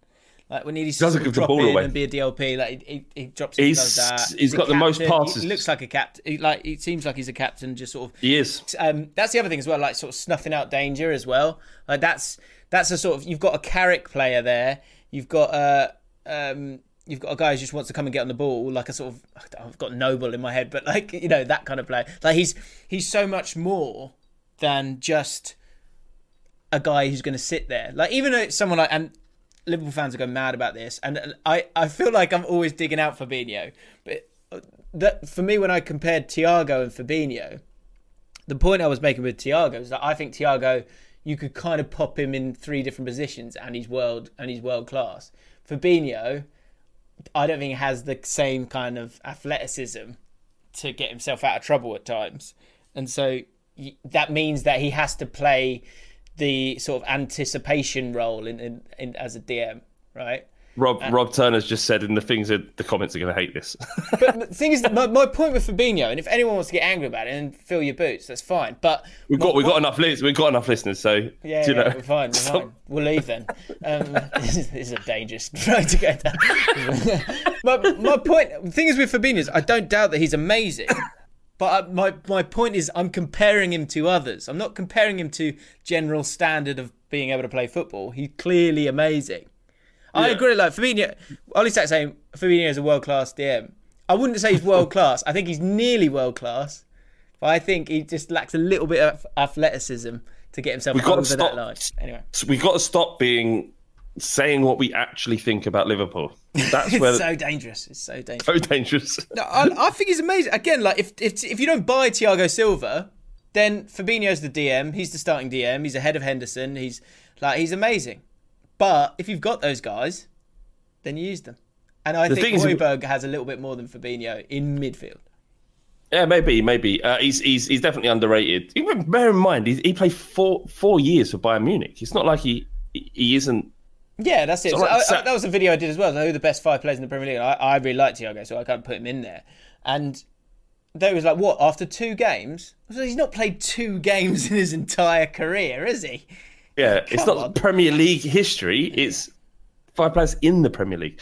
Like, when he needs he to drop the ball in away. And be a D L P, like, he, he, he drops and he does that. He's, he's got captain. the most passes. He looks like a captain. Like, he seems like he's a captain, just sort of... He is. Um, that's the other thing as well, like, sort of snuffing out danger as well. Like, that's that's a sort of... You've got a Carrick player there. You've got a... Uh, um, You've got a guy who just wants to come and get on the ball, like a sort of... I've got Noble in my head, but, like, you know, that kind of player. Like, he's he's so much more than just a guy who's going to sit there. Like, even though it's someone like... and. Liverpool fans are going mad about this, and I, I feel like I'm always digging out Fabinho. But that, for me, when I compared Thiago and Fabinho, the point I was making with Thiago is that I think Thiago, you could kind of pop him in three different positions, and he's world and he's world class. Fabinho, I don't think has the same kind of athleticism to get himself out of trouble at times, and so that means that he has to play. The sort of anticipation role in, in, in as a D M, right? Rob and, Rob Turner's just said in the things that the comments are going to hate this. But the thing is, that my, my point with Fabinho, and if anyone wants to get angry about it and fill your boots, that's fine. But we've got we've got enough listeners. We've got enough listeners, so yeah, do you yeah know? we're fine. We're fine. We'll leave then. Um, this, is, this is a dangerous road to go down. But my point, the thing is with Fabinho is, I don't doubt that he's amazing. But my my point is, I'm comparing him to others. I'm not comparing him to general standard of being able to play football. He's clearly amazing. Yeah. I agree. Like Fabinho, Oli Sack saying Fabinho is a world class D M. I wouldn't say he's world class. I think he's nearly world class, but I think he just lacks a little bit of athleticism to get himself over that line. Anyway, so we've got to stop being saying what we actually think about Liverpool. That's it's where so dangerous. It's so dangerous. So dangerous. No, I, I think he's amazing. Again, like if if if you don't buy Thiago Silva, then Fabinho's the D M. He's the starting D M. He's ahead of Henderson. He's like he's amazing. But if you've got those guys, then you use them. And I the think Højbjerg has a little bit more than Fabinho in midfield. Yeah, maybe, maybe. Uh, he's he's he's definitely underrated. Even bear in mind, he, he played four four years for Bayern Munich. It's not like he he isn't. Yeah, that's it. So like, I, I, that was a video I did as well. So who the best five players in the Premier League? I, I really like Thiago, so I can't put him in there. And there was like, what, after two games? So he's not played two games in his entire career, is he? Yeah, Come it's not on. Premier League history. Yeah. It's five players in the Premier League.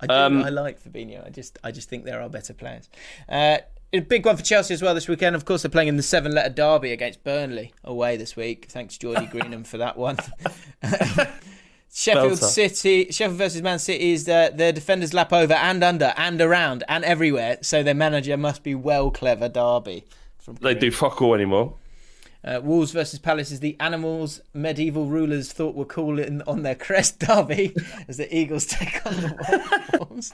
I do. Um, I like Fabinho. I just, I just think there are better players. Uh, a big one for Chelsea as well this weekend. Of course, they're playing in the seven-letter derby against Burnley away this week. Thanks, Geordie Greenham, for that one. Sheffield Belter. City, Sheffield versus Man City is their, their defenders lap over and under and around and everywhere. So their manager must be well clever. Derby. From they do fuck all anymore. Uh, Wolves versus Palace is the animals medieval rulers thought were cool in, on their crest. Derby as the Eagles take on the Wolves.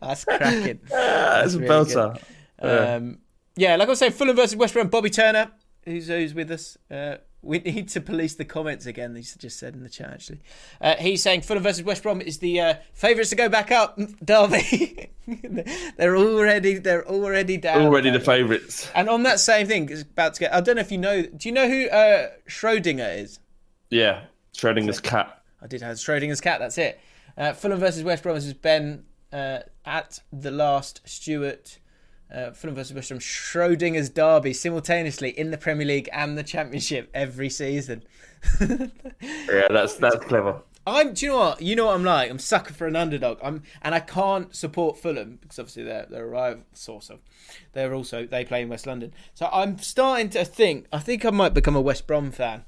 That's cracking. Uh, that's, that's a really belter. Yeah. Um, yeah, like I was saying, Fulham versus West Brom. Bobby Turner, who's, who's with us. Uh, We need to police the comments again, they just said in the chat, actually. Uh, he's saying Fulham versus West Brom is the uh, favourites to go back up, Derby. they're already they're already down. Already the favourites. And on that same thing, it's about to get... I don't know if you know... Do you know who uh, Schrödinger is? Yeah, Schrödinger's cat. I did have Schrödinger's cat, that's it. Uh, Fulham versus West Brom is Ben uh, at the last Stewart... Uh, Fulham versus West Brom, Schrödinger's derby simultaneously in the Premier League and the Championship every season. yeah, that's that's clever. I'm. Do you know what? You know what I'm like. I'm sucker for an underdog. I'm, and I can't support Fulham because obviously they're they're a rival source of. They're also they play in West London, so I'm starting to think. I think I might become a West Brom fan,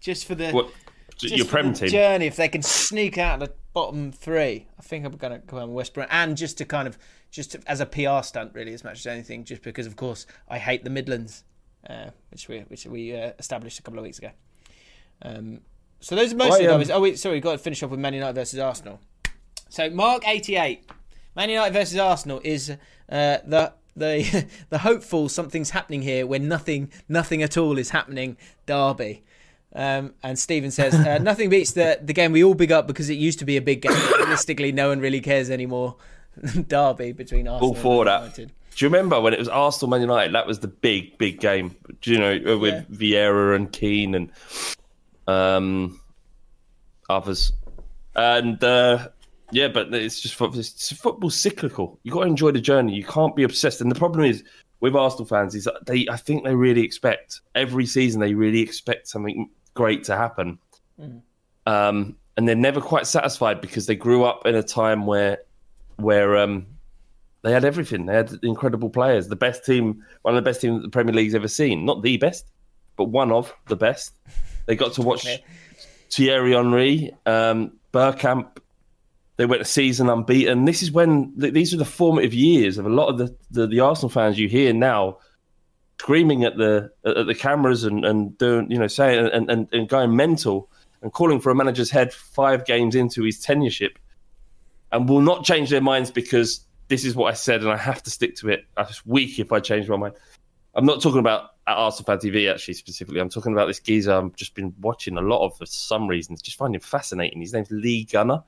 just for the what, just your for Prem the team journey. If they can sneak out of the bottom three, I think I'm going to go on West Brom, and just to kind of. Just as a P R stunt, really, as much as anything, just because, of course, I hate the Midlands, uh, which we which we uh, established a couple of weeks ago. Um, so those are most I, of the derbies. Um... Oh, wait, sorry, we've got to finish off with Man United versus Arsenal. So Mark eighty-eight, Man United versus Arsenal is uh, the the the hopeful something's happening here when nothing nothing at all is happening derby. Um, and Stephen says, uh, nothing beats the the game we all big up because it used to be a big game. Realistically, no one really cares anymore. Derby between Arsenal all for and Man United. That. Do you remember when it was Arsenal Man United? That was the big, big game. Do you know with yeah. Vieira and Keane and um, others? And uh, yeah, but it's just it's football cyclical. You got to enjoy the journey. You can't be obsessed. And the problem is with Arsenal fans is that they, I think, they really expect every season. They really expect something great to happen, mm. um, and they're never quite satisfied because they grew up in a time where. Where um, they had everything. They had incredible players. The best team, one of the best teams the Premier League's ever seen. Not the best, but one of the best. They got to watch okay. Thierry Henry, um, Bergkamp. They went a season unbeaten. This is when, these are the formative years of a lot of the, the, the Arsenal fans you hear now screaming at the at the cameras and, and doing, you know, saying and, and, and going mental and calling for a manager's head five games into his tenureship. And will not change their minds because this is what I said and I have to stick to it. I'm just weak if I change my mind. I'm not talking about Arsenal Fan T V, actually, specifically. I'm talking about this geezer I've just been watching a lot of for some reason. Just find him fascinating. His name's Lee Gunner.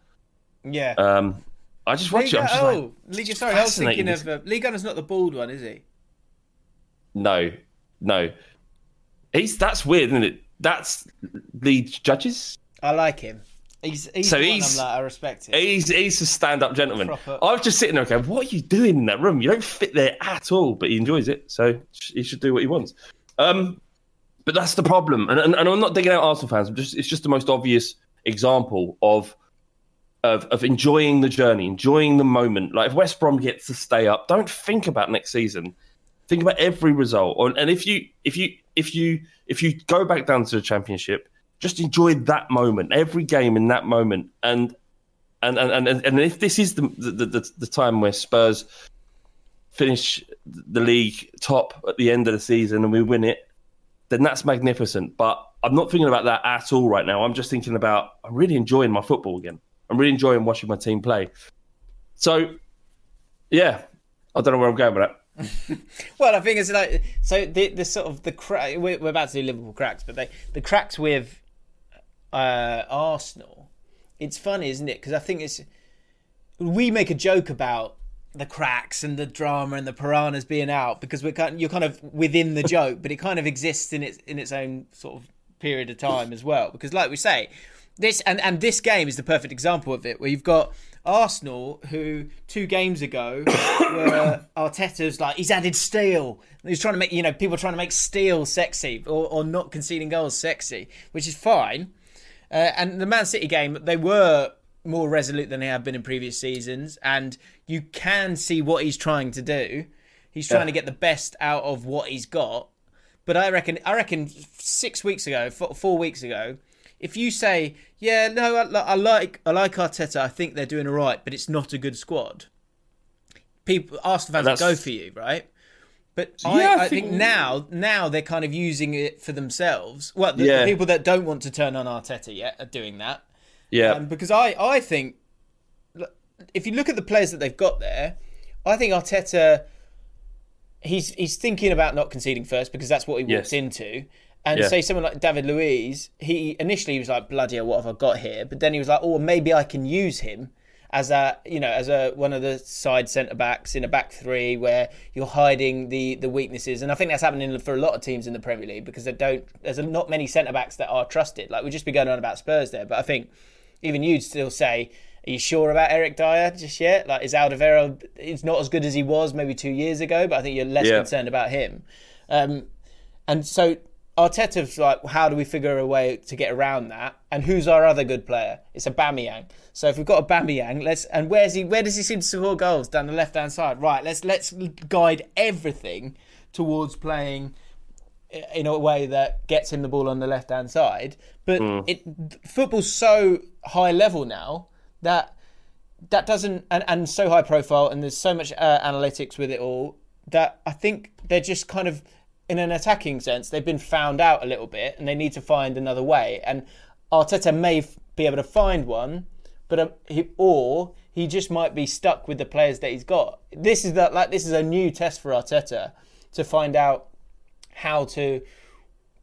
Yeah. Um, I just watch Lee, it. I'm just oh, like, Lee, sorry, I was thinking of... Uh, Lee Gunner's not the bald one, is he? No, no. He's That's weird, isn't it? That's Lee Judges. I like him. He's, he's so he's, I'm like, I respect him. He's, he's a stand-up gentleman. Proper. I was just sitting there going, what are you doing in that room? You don't fit there at all, but he enjoys it, so he should do what he wants. Um, but that's the problem. And, and, and I'm not digging out Arsenal fans. I'm just, it's just the most obvious example of, of of enjoying the journey, enjoying the moment. Like, if West Brom gets to stay up, don't think about next season. Think about every result. Or, and if you if you, if you if you go back down to the Championship, just enjoy that moment, every game in that moment, and and and and, and if this is the, the the the time where Spurs finish the league top at the end of the season and we win it, then that's magnificent. But I'm not thinking about that at all right now. I'm just thinking about I'm really enjoying my football again. I'm really enjoying watching my team play. So, yeah, I don't know where I'm going with that. Well, I think it's like, so the, the sort of the crack, we're, we're about to do Liverpool cracks, but they, the cracks with uh, Arsenal, it's funny, isn't it? Because I think it's, we make a joke about the cracks and the drama and the piranhas being out because we're kind of, you're kind of within the joke, but it kind of exists in its in its own sort of period of time as well. Because like we say, this and, and this game is the perfect example of it, where you've got Arsenal, who two games ago were Arteta's like, he's added steel. He's trying to make, you know, people trying to make steel sexy or, or not conceding goals sexy, which is fine. Uh, and the Man City game, they were more resolute than they have been in previous seasons, and you can see what he's trying to do. He's trying yeah. to get the best out of what he's got. But I reckon, I reckon six weeks ago, four weeks ago, if you say, "Yeah, no, I, I like, I like Arteta. I think they're doing all right, but it's not a good squad," people, Arsenal fans will go for you, right? But yeah, I, I think, think now, now they're kind of using it for themselves. Well, the, yeah. the people that don't want to turn on Arteta yet are doing that. Yeah, um, because I, I think if you look at the players that they've got there, I think Arteta, he's he's thinking about not conceding first because that's what he yes. walked into. And yeah. say someone like David Luiz, he initially he was like, bloody hell, what have I got here? But then he was like, oh, maybe I can use him as a, you know, as a one of the side centre backs in a back three where you're hiding the the weaknesses. And I think that's happening for a lot of teams in the Premier League because they don't. There's not many centre backs that are trusted. Like we'd just be going on about Spurs there, but I think. Even you'd still say, are you sure about Eric Dyer just yet? Like, is Aldevero, it's not as good as he was maybe two years ago, but I think you're less yeah. concerned about him. Um, and so Arteta's like, how do we figure a way to get around that? And who's our other good player? It's Aubameyang. So if we've got Aubameyang, let's and where's he? Where does he seem to score goals? Down the left hand side, right? Let's let's guide everything towards playing in a way that gets him the ball on the left-hand side. But mm. it football's so high level now that that doesn't... And, and so high profile, and there's so much uh, analytics with it all, that I think they're just kind of, in an attacking sense, they've been found out a little bit and they need to find another way. And Arteta may f- be able to find one, but uh, he, or he just might be stuck with the players that he's got. This is that like this is a new test for Arteta to find out how to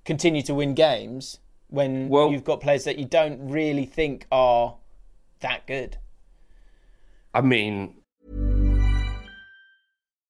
continue to win games when well, you've got players that you don't really think are that good. I mean...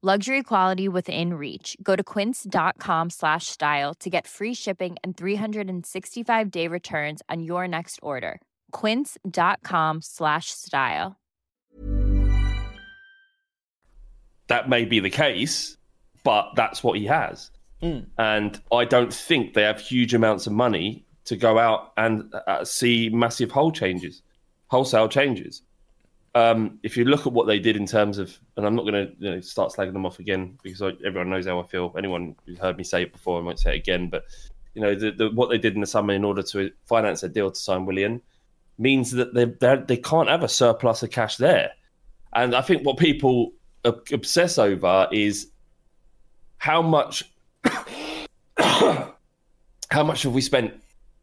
Luxury quality within reach. Go to quince.com slash style to get free shipping and three sixty-five day returns on your next order. Quince.com slash style. That may be the case, but that's what he has. Mm. And I don't think they have huge amounts of money to go out and uh, see massive whole changes, wholesale changes. Um, if you look at what they did in terms of, and I'm not going to you know, start slagging them off again because I, everyone knows how I feel. Anyone who's heard me say it before, I won't say it again. But you know, the, the, what they did in the summer in order to finance a deal to sign Willian means that they they can't have a surplus of cash there. And I think what people obsess over is how much how much have we spent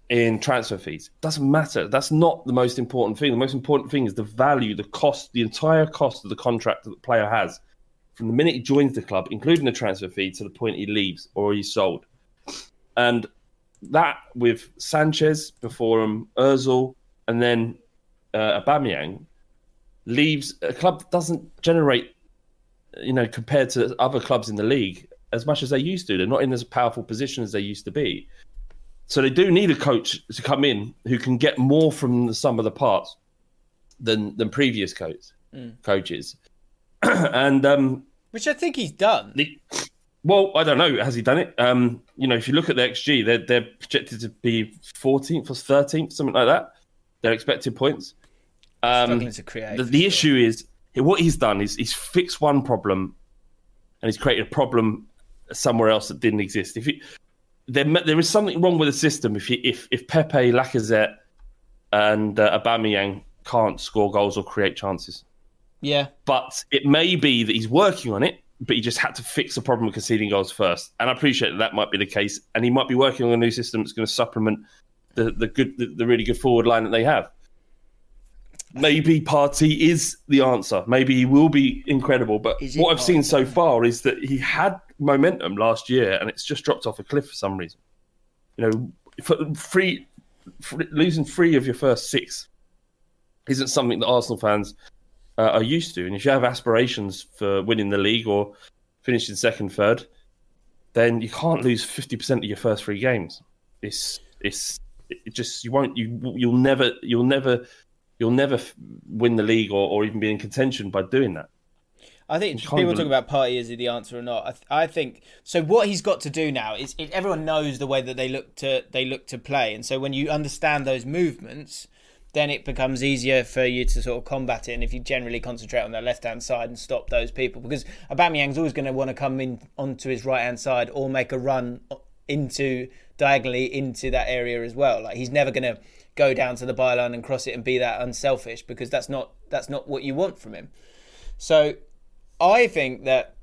in transfer fees. Doesn't matter. That's not the most important thing. The most important thing is the value, the cost, the entire cost of the contract that the player has from the minute he joins the club, including the transfer fee, to the point he leaves or he's sold. And that with Sanchez before him, Ozil, and then uh, Aubameyang, leaves a club that doesn't generate, you know, compared to other clubs in the league, as much as they used to. They're not in as powerful position as they used to be. So they do need a coach to come in who can get more from the sum of the parts than than previous coach, mm. coaches. and um, Which I think he's done. The, well, I don't know. Has he done it? Um, you know, if you look at the X G, they're, they're projected to be fourteenth or thirteenth, something like that. Their expected points. Um, to create, the the sure. issue is, what he's done is he's fixed one problem and he's created a problem somewhere else that didn't exist. If you... There, there is something wrong with the system if you, if if Pepe, Lacazette, and uh, Aubameyang can't score goals or create chances. Yeah, but it may be that he's working on it, but he just had to fix the problem of conceding goals first. And I appreciate that, that might be the case, and he might be working on a new system that's going to supplement the the good, the, the really good forward line that they have. Maybe Partey is the answer. Maybe he will be incredible. But what I've seen so far is that he had momentum last year and it's just dropped off a cliff for some reason. You know, for three, for losing three of your first six isn't something that Arsenal fans uh, are used to. And if you have aspirations for winning the league or finishing second, third, then you can't lose fifty percent of your first three games. It's it's it just you won't you you'll never you'll never. You'll never win the league or, or even be in contention by doing that. I think people believe. Talk about Partey, is he the answer or not? I, th- I think so. What he's got to do now is, is everyone knows the way that they look to they look to play, and so when you understand those movements, then it becomes easier for you to sort of combat it. And if you generally concentrate on their left hand side and stop those people, because Aubameyang's always going to want to come in onto his right hand side or make a run into diagonally into that area as well. Like he's never going to go down to the byline and cross it and be that unselfish, because that's not that's not what you want from him. So I think that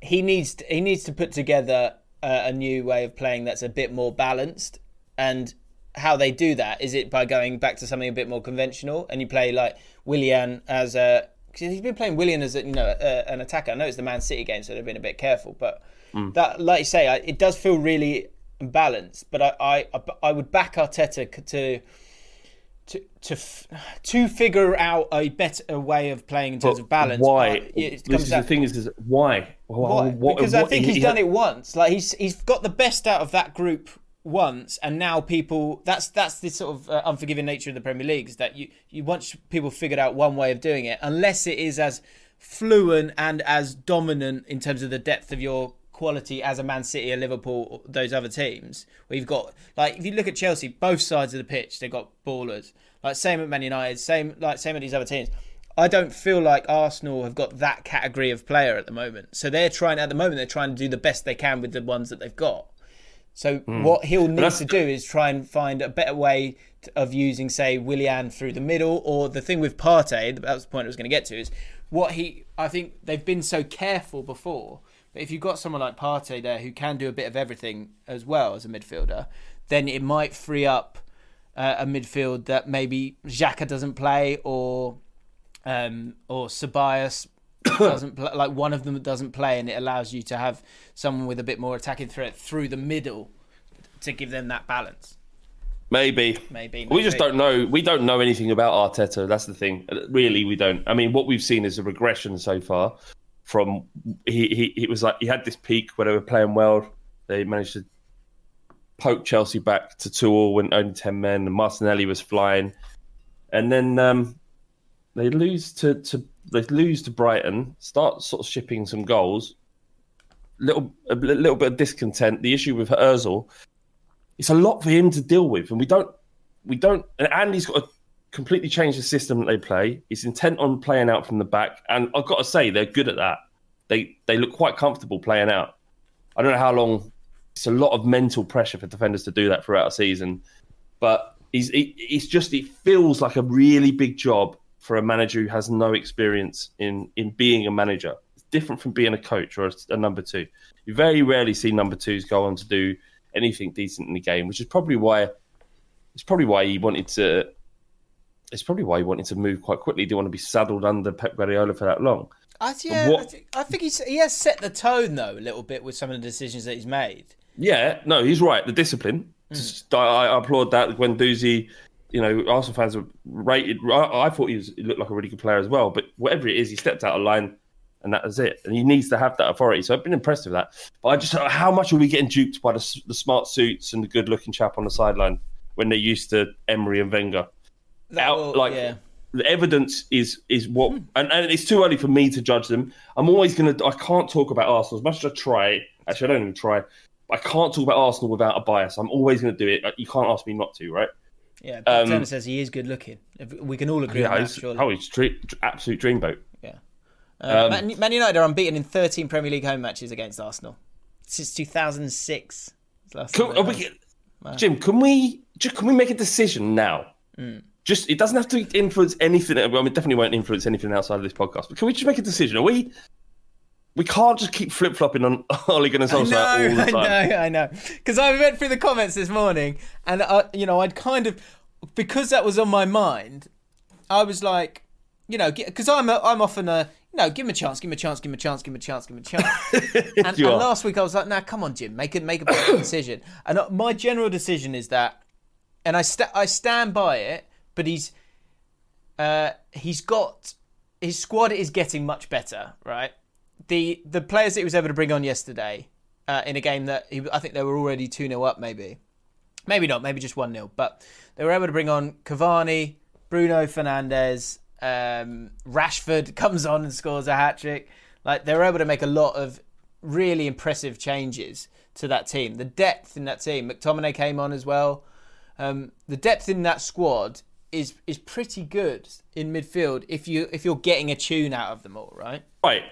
he needs to, he needs to put together a, a new way of playing that's a bit more balanced. And how they do that, is it by going back to something a bit more conventional and you play like Willian as a, because he's been playing Willian as a, you know a, an attacker. I know it's the Man City game, so they've been a bit careful, but mm. that, like you say, I, it does feel really balanced, but I, I I would back Arteta to to to to figure out a better way of playing in terms but of balance. Why? It this is the thing is, is why? why? What, because what, I think he's he, done it once. Like he's he's got the best out of that group once, and now people that's that's the sort of uh, unforgiving nature of the Premier League, is that you you once people figured out one way of doing it, unless it is as fluent and as dominant in terms of the depth of your quality as a Man City or Liverpool or those other teams. We've got, like, if you look at Chelsea, both sides of the pitch, they've got ballers. Like, same at Man United, same like same at these other teams. I don't feel like Arsenal have got that category of player at the moment. So they're trying, at the moment, they're trying to do the best they can with the ones that they've got. So mm. what he'll need to do is try and find a better way of using, say, Willian through the middle, or the thing with Partey, that was the point I was going to get to, is what he, I think they've been so careful before, but if you've got someone like Partey there who can do a bit of everything as well as a midfielder, then it might free up uh, a midfield that maybe Xhaka doesn't play, or... Um, or Ceballos doesn't play, like one of them doesn't play, and it allows you to have someone with a bit more attacking threat through the middle to give them that balance. Maybe, maybe, maybe. We just don't know. We don't know anything about Arteta. That's the thing. Really, we don't. I mean, what we've seen is a regression so far. From he, he, it was like he had this peak where they were playing well. They managed to poke Chelsea back to two all when only ten men, and Martinelli was flying, and then. Um, They lose to, to they lose to Brighton. Start sort of shipping some goals. Little a little bit of discontent. The issue with Ozil, it's a lot for him to deal with, and we don't we don't. And Andy's got to completely change the system that they play. He's intent on playing out from the back, and I've got to say they're good at that. They they look quite comfortable playing out. I don't know how long. It's a lot of mental pressure for defenders to do that throughout a season, but he's he, it's just it feels like a really big job for a manager who has no experience in, in being a manager. It's different from being a coach or a, a number two. You very rarely see number twos go on to do anything decent in the game, which is probably why it's probably why he wanted to it's probably why he wanted to move quite quickly. He didn't want to be saddled under Pep Guardiola for that long. I, yeah, what, I, think, I think he's, he has set the tone, though, a little bit with some of the decisions that he's made. Yeah, no, he's right. The discipline. Mm. Just, I, I applaud that. Guendouzi... You know, Arsenal fans were rated. I, I thought he, was, he looked like a really good player as well. But whatever it is, he stepped out of line, and that was it. And he needs to have that authority. So I've been impressed with that. But I just, how much are we getting duped by the, the smart suits and the good-looking chap on the sideline when they're used to Emery and Wenger? That will, out, like yeah. The evidence is is what, hmm. and, and it's too early for me to judge them. I'm always gonna. I can't talk about Arsenal as much as I try. Actually, I don't even try. I can't talk about Arsenal without a bias. I'm always gonna do it. You can't ask me not to, right? Yeah, but um, Turner says he is good looking. We can all agree yeah, on that, surely. Oh, he's tre- absolute dreamboat. Yeah. Uh, um, Man-, Man United are unbeaten in thirteen Premier League home matches against Arsenal since two thousand six. Last can, are we, wow. Jim, can we can we make a decision now? Mm. Just it doesn't have to influence anything. I mean, it definitely won't influence anything outside of this podcast. But can we just make a decision? Are we? We can't just keep flip-flopping on Ole Gunnar Solskjaer all the time. I know, I know, because I went through the comments this morning, and I, you know, I'd kind of, because that was on my mind, I was like, you know, because I'm a, I'm often a, you know, give him a chance, give him a chance, give him a chance, give him a chance, give him a chance. and, and last week I was like, nah, come on, Jim, make a make a better decision. And my general decision is that, and I st- I stand by it, but he's, uh, he's got his squad is getting much better, right? The the players that he was able to bring on yesterday uh, in a game that he, I think they were already two nil up, maybe. Maybe not, maybe just one nil. But they were able to bring on Cavani, Bruno Fernandes, um, Rashford comes on and scores a hat-trick. Like, they were able to make a lot of really impressive changes to that team. The depth in that team, McTominay came on as well. Um, the depth in that squad is is pretty good in midfield if, you, if you're getting a tune out of them all, right? Right.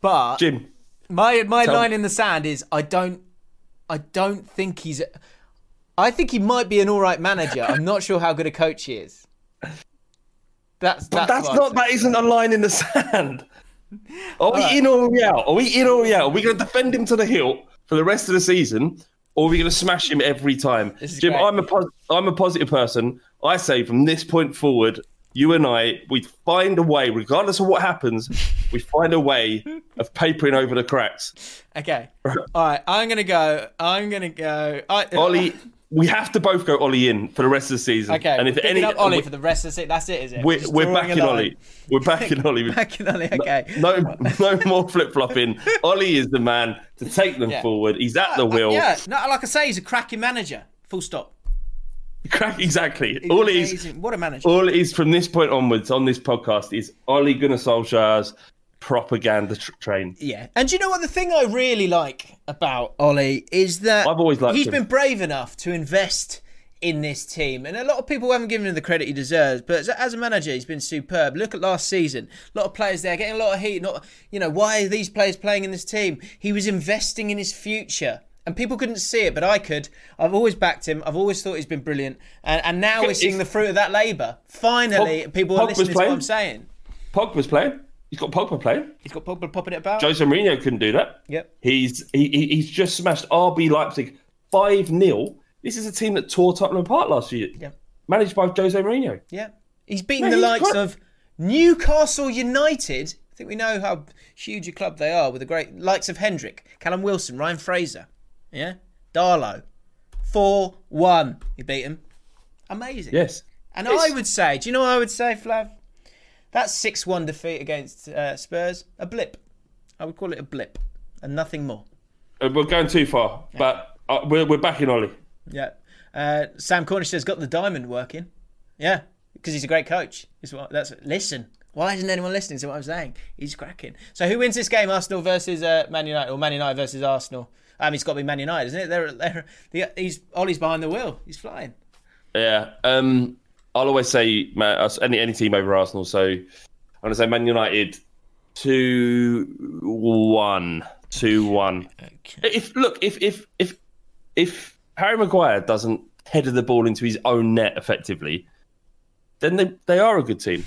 But Jim, my my line me. in the sand is I don't I don't think he's I think he might be an all right manager. I'm not sure how good a coach he is. That's that's, that's not that isn't a line in the sand. Are all we right. in or are we out? Are we in or are we out? Are we going to defend him to the hilt for the rest of the season, or are we going to smash him every time? Jim, great. I'm a pos- I'm a positive person. I say from this point forward, you and I, we find a way, regardless of what happens, we find a way of papering over the cracks. Okay. All right. I'm going to go. I'm going to go. I, Ollie, we have to both go Ollie in for the rest of the season. Okay. And if we're any, up Ollie we, for the rest of the season, that's it, is it? We're, we're, we're back in Ollie. We're back in Ollie. Back in Ollie. Okay. No, no more flip-flopping. Ollie is the man to take them yeah. forward. He's at the wheel. Uh, yeah. No, like I say, he's a cracking manager. Full stop. Crack, exactly. It's all amazing. It is, what a manager. All it is from this point onwards on this podcast is Ole Gunnar Solskjaer's propaganda tr- train. Yeah. And you know what? The thing I really like about Ollie is that I've always liked he's him. been brave enough to invest in this team. And a lot of people haven't given him the credit he deserves, but as a manager, he's been superb. Look at last season. A lot of players there getting a lot of heat. Not, you know, why are these players playing in this team? He was investing in his future. And people couldn't see it, but I could. I've always backed him. I've always thought he's been brilliant. And, and now we're seeing the fruit of that labour. Finally, Pog, people are Pog listening to what I'm saying. Pogba's playing. He's got Pogba playing. He's got Pogba popping it about. Jose Mourinho couldn't do that. Yep. He's he, he's just smashed R B Leipzig five nil. This is a team that tore Tottenham apart last year. Yeah. Managed by Jose Mourinho. Yeah. He's beaten Man, the he's likes quite... of Newcastle United. I think we know how huge a club they are, with the great likes of Hendrick, Callum Wilson, Ryan Fraser. Yeah, Darlow, four one. You beat him. Amazing. Yes. And yes. I would say, do you know what I would say, Flav? That six one defeat against uh, Spurs, a blip. I would call it a blip and nothing more. Uh, we're going too far, yeah. but uh, we're, we're backing Ollie. Yeah. Uh, Sam Cornish says, got the diamond working. Yeah, because he's a great coach. Is what, that's Listen, why isn't anyone listening to what I'm saying? He's cracking. So who wins this game, Arsenal versus uh, Man United, or Man United versus Arsenal? Um, it's got to be Man United, isn't it? They're, they're, they're, he's Ollie's behind the wheel. He's flying. Yeah. Um, I'll always say man, any any team over Arsenal. So I'm going to say Man United two one. two one. Okay. If, look, if, if, if, if Harry Maguire doesn't header the ball into his own net effectively, then they, they are a good team.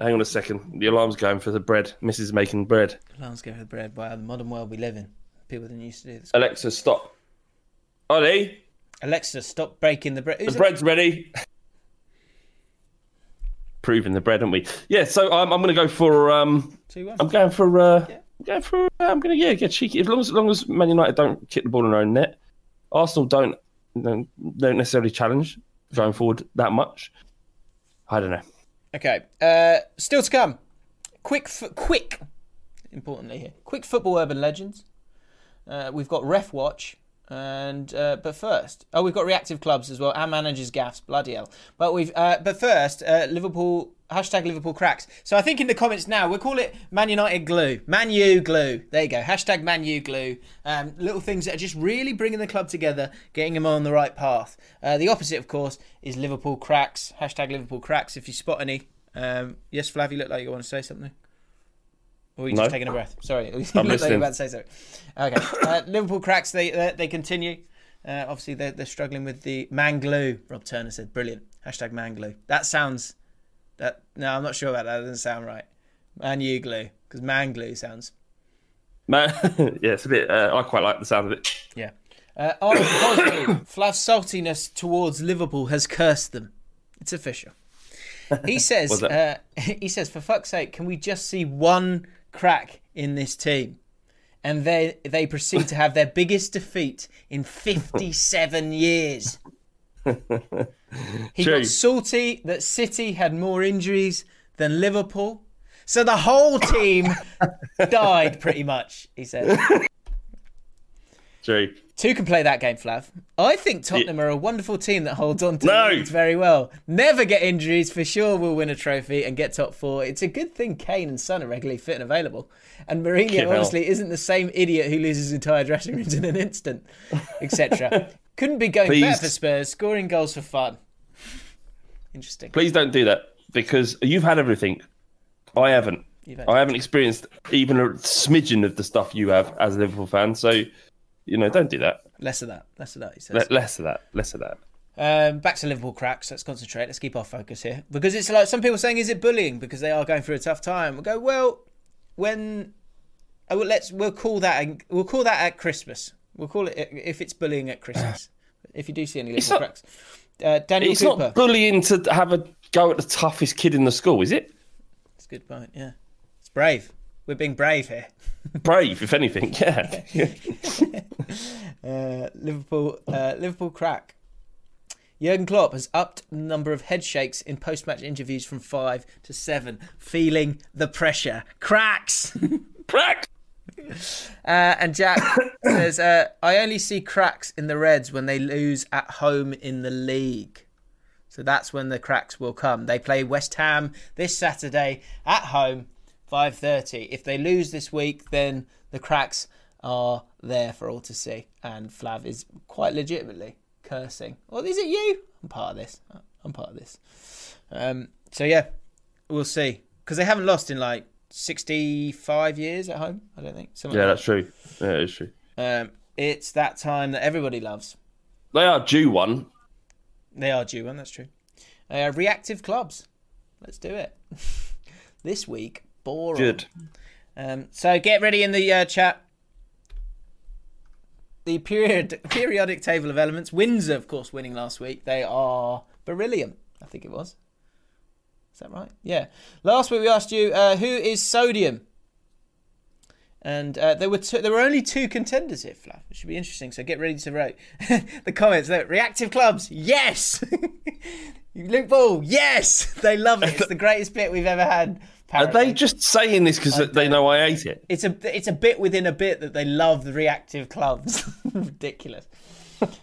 Hang on a second. The alarm's going for the bread. Missus making bread. Alarm's going for the bread. Wow, the modern world we live in. People didn't used to do this. Alexa, stop. Ollie. Alexa, stop breaking the bread. Who's the bread's it? Ready. Proving the bread, aren't we? Yeah. So I'm, I'm going to go for. Um, Two, I'm going for. Uh, yeah. I'm going for. Uh, I'm going to yeah get cheeky. As long as, as long as Man United don't kick the ball in their own net, Arsenal don't don't, don't necessarily challenge going forward that much. I don't know. Okay. Uh, still to come. Quick, fo- quick. Importantly here, quick football urban legends. Uh, we've got Ref Watch, and uh, but first, oh, we've got reactive clubs as well. Our managers gaffes, bloody hell. But we've, uh, but first, uh, Liverpool hashtag Liverpool cracks. So I think in the comments now we'll call it Man United glue, Man U glue. There you go, hashtag Man U glue. Um, little things that are just really bringing the club together, getting them on the right path. Uh, the opposite, of course, is Liverpool cracks, hashtag Liverpool cracks. If you spot any, um, yes, Flav, you look like you want to say something. Or are you just no. taking a breath? Sorry. I'm listening. Like you're about to say sorry. Okay. Uh, Liverpool cracks, they uh, they continue. Uh, obviously, they're, they're struggling with the man glue. Rob Turner said, brilliant. Hashtag man glue. That sounds... That, no, I'm not sure about that. That doesn't sound right. Man U glue. Because man glue sounds... Man, yeah, it's a bit... Uh, I quite like the sound of it. Yeah. Uh, Flav's saltiness towards Liverpool has cursed them. It's official. He says, uh, he says, for fuck's sake, can we just see one... crack in this team, and they they proceed to have their biggest defeat in fifty-seven years. He True. Got salty that City had more injuries than Liverpool, so the whole team died pretty much, he said. True. Two can play that game, Flav. I think Tottenham yeah. are a wonderful team that holds on to no. leads very well. Never get injuries, for sure will win a trophy and get top four. It's a good thing Kane and Son are regularly fit and available. And Mourinho, Kid honestly, hell. isn't the same idiot who loses entire dressing rooms in an instant, et cetera. Couldn't be going Please. better for Spurs, scoring goals for fun. Interesting. Please don't do that, because you've had everything. I haven't. I haven't experienced even a smidgen of the stuff you have as a Liverpool fan, so... You know, don't do that. Less of that. Less of that, he says. L- less of that. Less of that. Um, back to Liverpool cracks. Let's concentrate. Let's keep our focus here. Because it's like some people saying, is it bullying? Because they are going through a tough time. We'll go, well, when... Oh, well, let's, we'll call that We'll call that at Christmas. We'll call it if it's bullying at Christmas. If you do see any Liverpool not, cracks. Uh, Daniel it's Cooper. It's not bullying to have a go at the toughest kid in the school, is it? That's a good point, yeah. It's brave. We're being brave here. Brave, if anything, yeah. uh, Liverpool, uh, Liverpool crack. Jurgen Klopp has upped the number of head shakes in post-match interviews from five to seven. Feeling the pressure. Cracks! Crack! Uh, and Jack says, uh, I only see cracks in the Reds when they lose at home in the league. So that's when the cracks will come. They play West Ham this Saturday at home. five thirty. If they lose this week, then the cracks are there for all to see. And Flav is quite legitimately cursing. Well, is it you? I'm part of this. I'm part of this. Um, so, yeah, we'll see. Because they haven't lost in, like, sixty-five years at home, I don't think. Something yeah, like that's that. true. Yeah, it's true. Um, it's that time that everybody loves. They are due one. They are due one, that's true. They are reactive clubs. Let's do it. This week, boring. Good. Um, so get ready in the uh, chat. The period periodic table of elements. Windsor, of course, winning last week. They are beryllium, I think it was. Is that right? Yeah. Last week we asked you, uh, who is sodium? And uh, there were two, there were only two contenders here, Flav. It should be interesting. So get ready to write the comments. Look, reactive clubs, yes. Luke Ball, yes. They love it. It's the greatest bit we've ever had. Apparently. Are they just saying this because they know I ate it? It's a it's a bit within a bit that they love the reactive clubs. Ridiculous.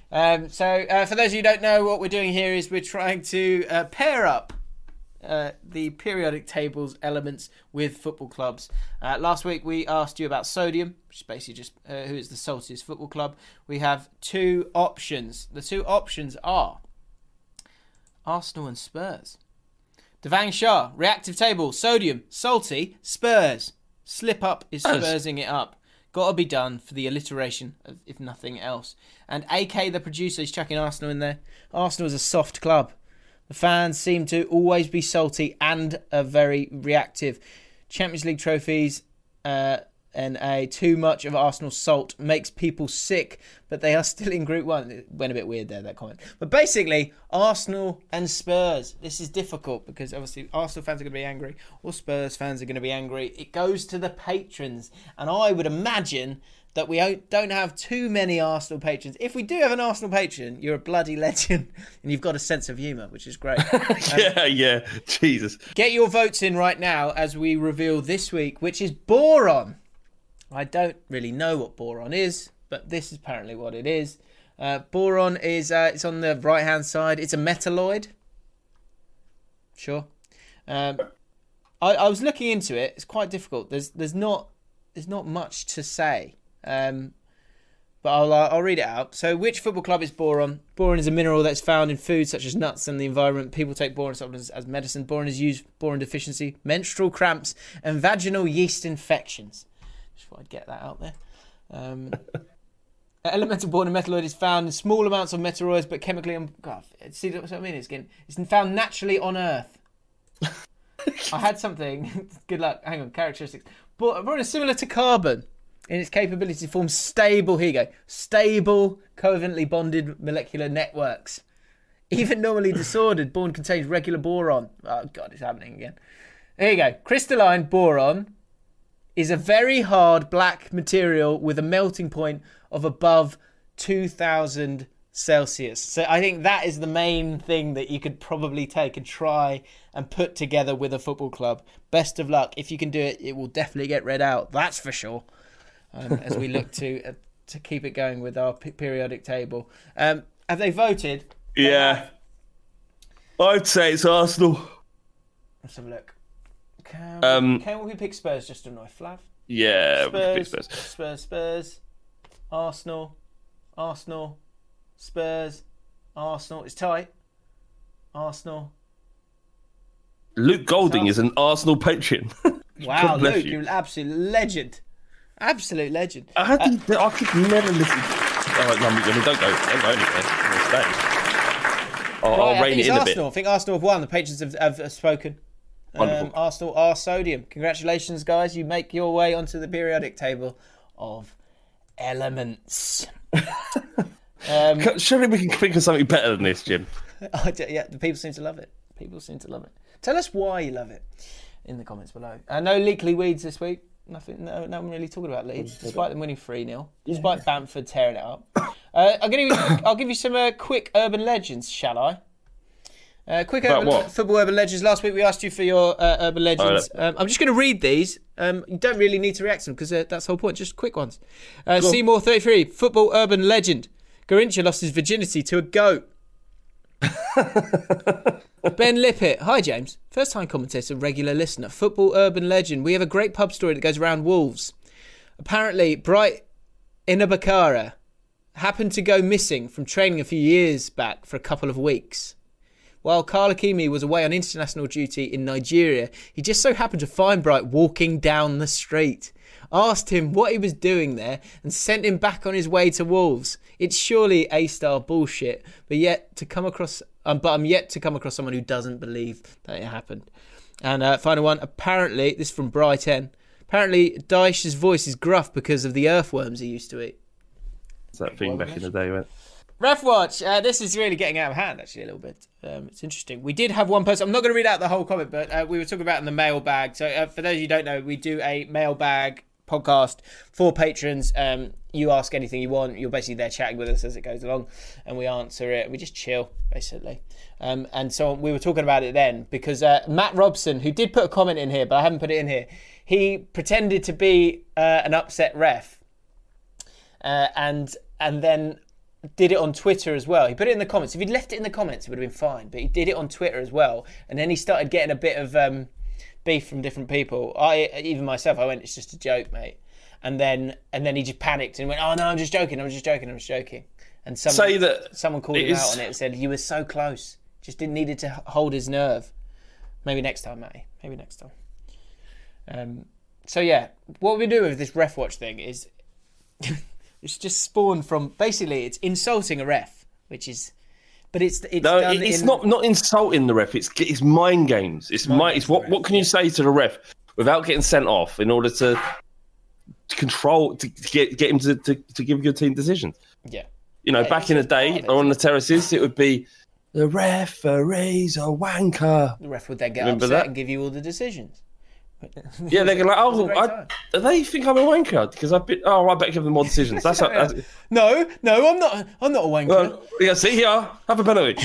um, so uh, for those of you who don't know, what we're doing here is we're trying to uh, pair up Uh, the periodic tables elements with football clubs. Uh, last week we asked you about sodium, which is basically just uh, who is the saltiest football club. We have two options. The two options are Arsenal and Spurs. Devang Shah, reactive table, sodium, salty, Spurs. Slip up is Spursing it up. Got to be done for the alliteration, if nothing else. And A K, the producer, is chucking Arsenal in there. Arsenal is a soft club. The fans seem to always be salty and are very reactive. Champions League trophies uh, and a too much of Arsenal salt makes people sick, but they are still in Group One. It went a bit weird there, that comment. But basically, Arsenal and Spurs. This is difficult because obviously Arsenal fans are going to be angry or Spurs fans are going to be angry. It goes to the patrons, and I would imagine that we don't have too many Arsenal patrons. If we do have an Arsenal patron, you're a bloody legend and you've got a sense of humour, which is great. yeah, um, yeah, Jesus. Get your votes in right now as we reveal this week, which is boron. I don't really know what boron is, but this is apparently what it is. Uh, boron is uh, it's on the right-hand side. It's a metalloid. Sure. Um, I, I was looking into it. It's quite difficult. There's there's not there's not much to say. Um, but I'll uh, I'll read it out. So, which football club is boron? Boron is a mineral that's found in food such as nuts and the environment. People take boron supplements as medicine. Boron is used for boron deficiency, menstrual cramps, and vaginal yeast infections. Just thought I'd get that out there. Um, elemental boron and metalloid is found in small amounts of meteoroids, but chemically, on, God, see what I mean? It's getting, it's found naturally on Earth. I had something. Good luck. Hang on. Characteristics. Boron is similar to carbon in its capability to form stable, here you go, stable, covalently bonded molecular networks. Even normally disordered, boron contains regular boron. Oh, God, it's happening again. Here you go. Crystalline boron is a very hard black material with a melting point of above two thousand Celsius. So I think that is the main thing that you could probably take and try and put together with a football club. Best of luck. If you can do it, it will definitely get read out. That's for sure. um, as we look to uh, to keep it going with our p- periodic table. Um, have they voted? Yeah. I'd say it's Arsenal. Let's have a look. Can, um, can we pick Spurs just to annoy Flav? Yeah, Spurs, we can pick Spurs. Spurs, Spurs, Arsenal, Arsenal, Spurs, Arsenal. It's tight. Arsenal. Luke Golding is an Arsenal patron. Wow, Luke, you. you're an absolute legend. Absolute legend. I had to, uh, I could never listen. Oh, no, no, don't go. Don't go anywhere. Stay. I'll, right, I'll rein it in Arsenal. a bit. I think Arsenal have won. The patrons have, have, have spoken. Wonderful. Um, Arsenal are sodium. Congratulations, guys. You make your way onto the periodic table of elements. um, Surely we can think of something better than this, Jim. Yeah, the people seem to love it. People seem to love it. Tell us why you love it in the comments below. Uh, no leakly weeds this week. Nothing. No, no one really talking about Leeds, despite them winning three nil, despite yeah. Bamford tearing it up. Uh, I'm gonna. I'll give you some uh, quick urban legends, shall I? Uh, quick urban, what? football urban legends. Last week we asked you for your uh, urban legends. Oh, no. um, I'm just going to read these. Um, you don't really need to react to them because uh, that's the whole point. Just quick ones. Uh, Seymour thirty-three. Football urban legend. Garrincha lost his virginity to a goat. Ben Lippitt. Hi James. first-time commentator, regular listener, football urban legend. We have a great pub story that goes around Wolves. Apparently, Bright Inabakara happened to go missing from training a few years back for a couple of weeks. While Carl Hakimi was away on international duty in Nigeria, he just so happened to find Bright walking down the street, asked him what he was doing there, and sent him back on his way to Wolves. It's surely A-star bullshit, but yet to come across, um, but I'm yet to come across someone who doesn't believe that it happened. And uh, final one, apparently, this is from Brighton, apparently Dyche's voice is gruff because of the earthworms he used to eat. It's that thing back in the day, when... Ref Watch, uh, this is really getting out of hand, actually, a little bit. Um, it's interesting. We did have one person... I'm not going to read out the whole comment, but uh, we were talking about in the mailbag. So uh, for those who don't know, we do a mailbag podcast for patrons. Um, you ask anything you want. You're basically there chatting with us as it goes along, and we answer it. We just chill, basically. Um, and so we were talking about it then, because uh, Matt Robson, who did put a comment in here, but I haven't put it in here, he pretended to be uh, an upset ref. Uh, and and then... did it on Twitter as well. He put it in the comments. If he'd left it in the comments, it would have been fine. But he did it on Twitter as well. And then he started getting a bit of um, beef from different people. I, even myself, I went, it's just a joke, mate. And then and then he just panicked and went, oh, no, I'm just joking. I'm just joking. I'm just joking. And someone, Say that someone called him is... out on it and said, you were so close. Just didn't needed to hold his nerve. Maybe next time, Matty. Maybe next time. Um. So, yeah, what we do with this ref watch thing is... It's just spawned from, basically, it's insulting a ref, which is, but it's it's no, done it's in... not not insulting the ref. It's it's mind games. It's mind. mind games it's what, what can you yeah. say to the ref without getting sent off in order to control to get get him to, to, to give your team decisions. Yeah, you know, yeah, back in the day, or on the terraces, it would be the referee's a wanker. The ref would then get Remember upset that? and give you all the decisions. Yeah, they're like, oh, I, they think I'm a wanker because I've been. Oh, I better give them more decisions. That's, yeah. that's no, no, I'm not. I'm not a wanker. Well, yeah, see here, yeah, have a penalty.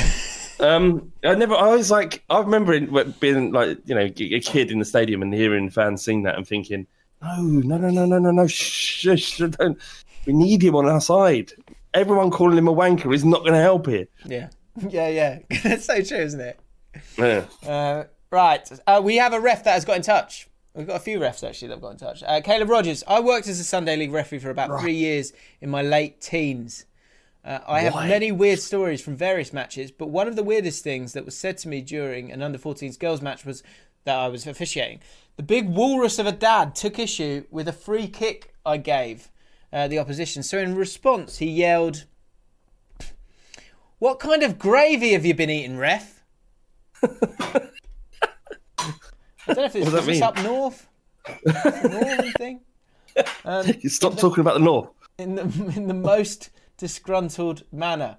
um, I never. I was like, I remember being like, you know, a kid in the stadium and hearing fans sing that and thinking, no, no, no, no, no, no, no, shh, shh, don't. We need him on our side. Everyone calling him a wanker is not going to help here. Yeah, yeah, yeah. That's so true, isn't it? Yeah. Uh, Right, uh, we have a ref that has got in touch. We've got a few refs, actually, that have got in touch. Uh, Caleb Rogers, I worked as a Sunday League referee for about right. three years in my late teens. Uh, I have Why? many weird stories from various matches, but one of the weirdest things that was said to me during an under fourteens girls match was that I was officiating. The big walrus of a dad took issue with a free kick I gave uh, the opposition. So in response, he yelled, "What kind of gravy have you been eating, ref?" I don't know if it's, it's, it's up north. northern thing. Um, you stop talking the, about the north. In the in the most disgruntled manner.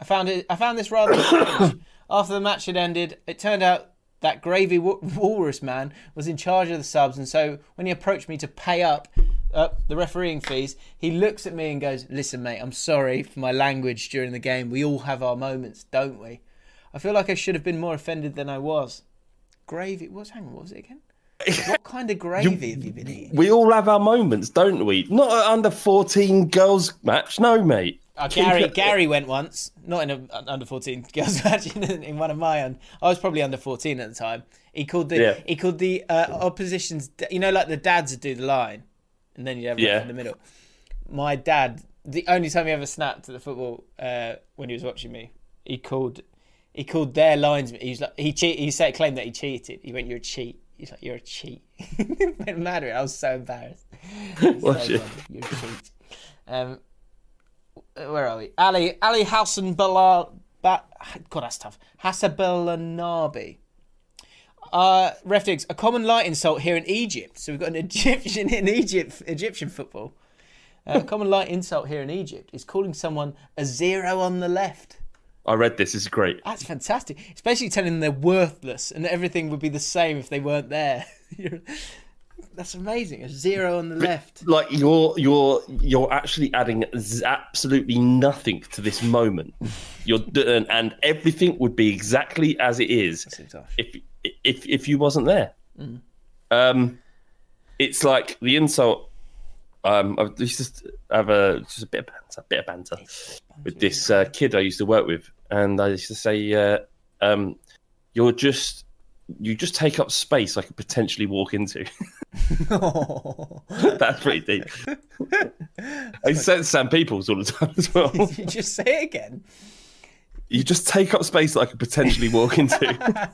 I found it. I found this rather strange. After the match had ended, it turned out that Gravy wal- Walrus man was in charge of the subs, and so when he approached me to pay up uh, the refereeing fees, he looks at me and goes, "Listen, mate, I'm sorry for my language during the game. We all have our moments, don't we? I feel like I should have been more offended than I was." Gravy, what's hang on, what was it again? What kind of gravy you, have you been eating? We all have our moments, don't we? Not an under fourteen girls match, no, mate. Uh, Gary, Gary went once, not in an under fourteen girls match, in, in one of my own. I was probably under fourteen at the time. He called the yeah. he called the uh, opposition's, you know, like the dads would do the line, and then you have yeah. in the middle. My dad, the only time he ever snapped at the football uh, when he was watching me, he called. He called their linesman. He was like, he cheat. He said, claimed that he cheated. He went, "You're a cheat." He's like, "You're a cheat." It went mad at it. I was so embarrassed. Was so You're a cheat. Um, where are we? Ali Ali Hassan Balal. Ba- God, that's tough. Hassabalanabi. Uh, Ref Diggs, a common light insult here in Egypt. So we've got an Egyptian in Egypt. Egyptian football. Uh, a common light insult here in Egypt is calling someone a zero on the left. I read this. It's great. That's fantastic. It's basically telling them they're worthless and everything would be the same if they weren't there. That's amazing. A zero on the but, left. Like you're you're you're actually adding absolutely nothing to this moment. You're and, and everything would be exactly as it is if if if you wasn't there. Mm. Um, it's like the insult. Um, I used to have a just a bit of banter, a bit of banter with this uh, kid I used to work with, and I used to say, uh, um, "You're just you just take up space I could potentially walk into. Oh. That's pretty deep. I said Sam Peoples all the time as well. Did you just say it again? You just take up space that I could potentially walk into.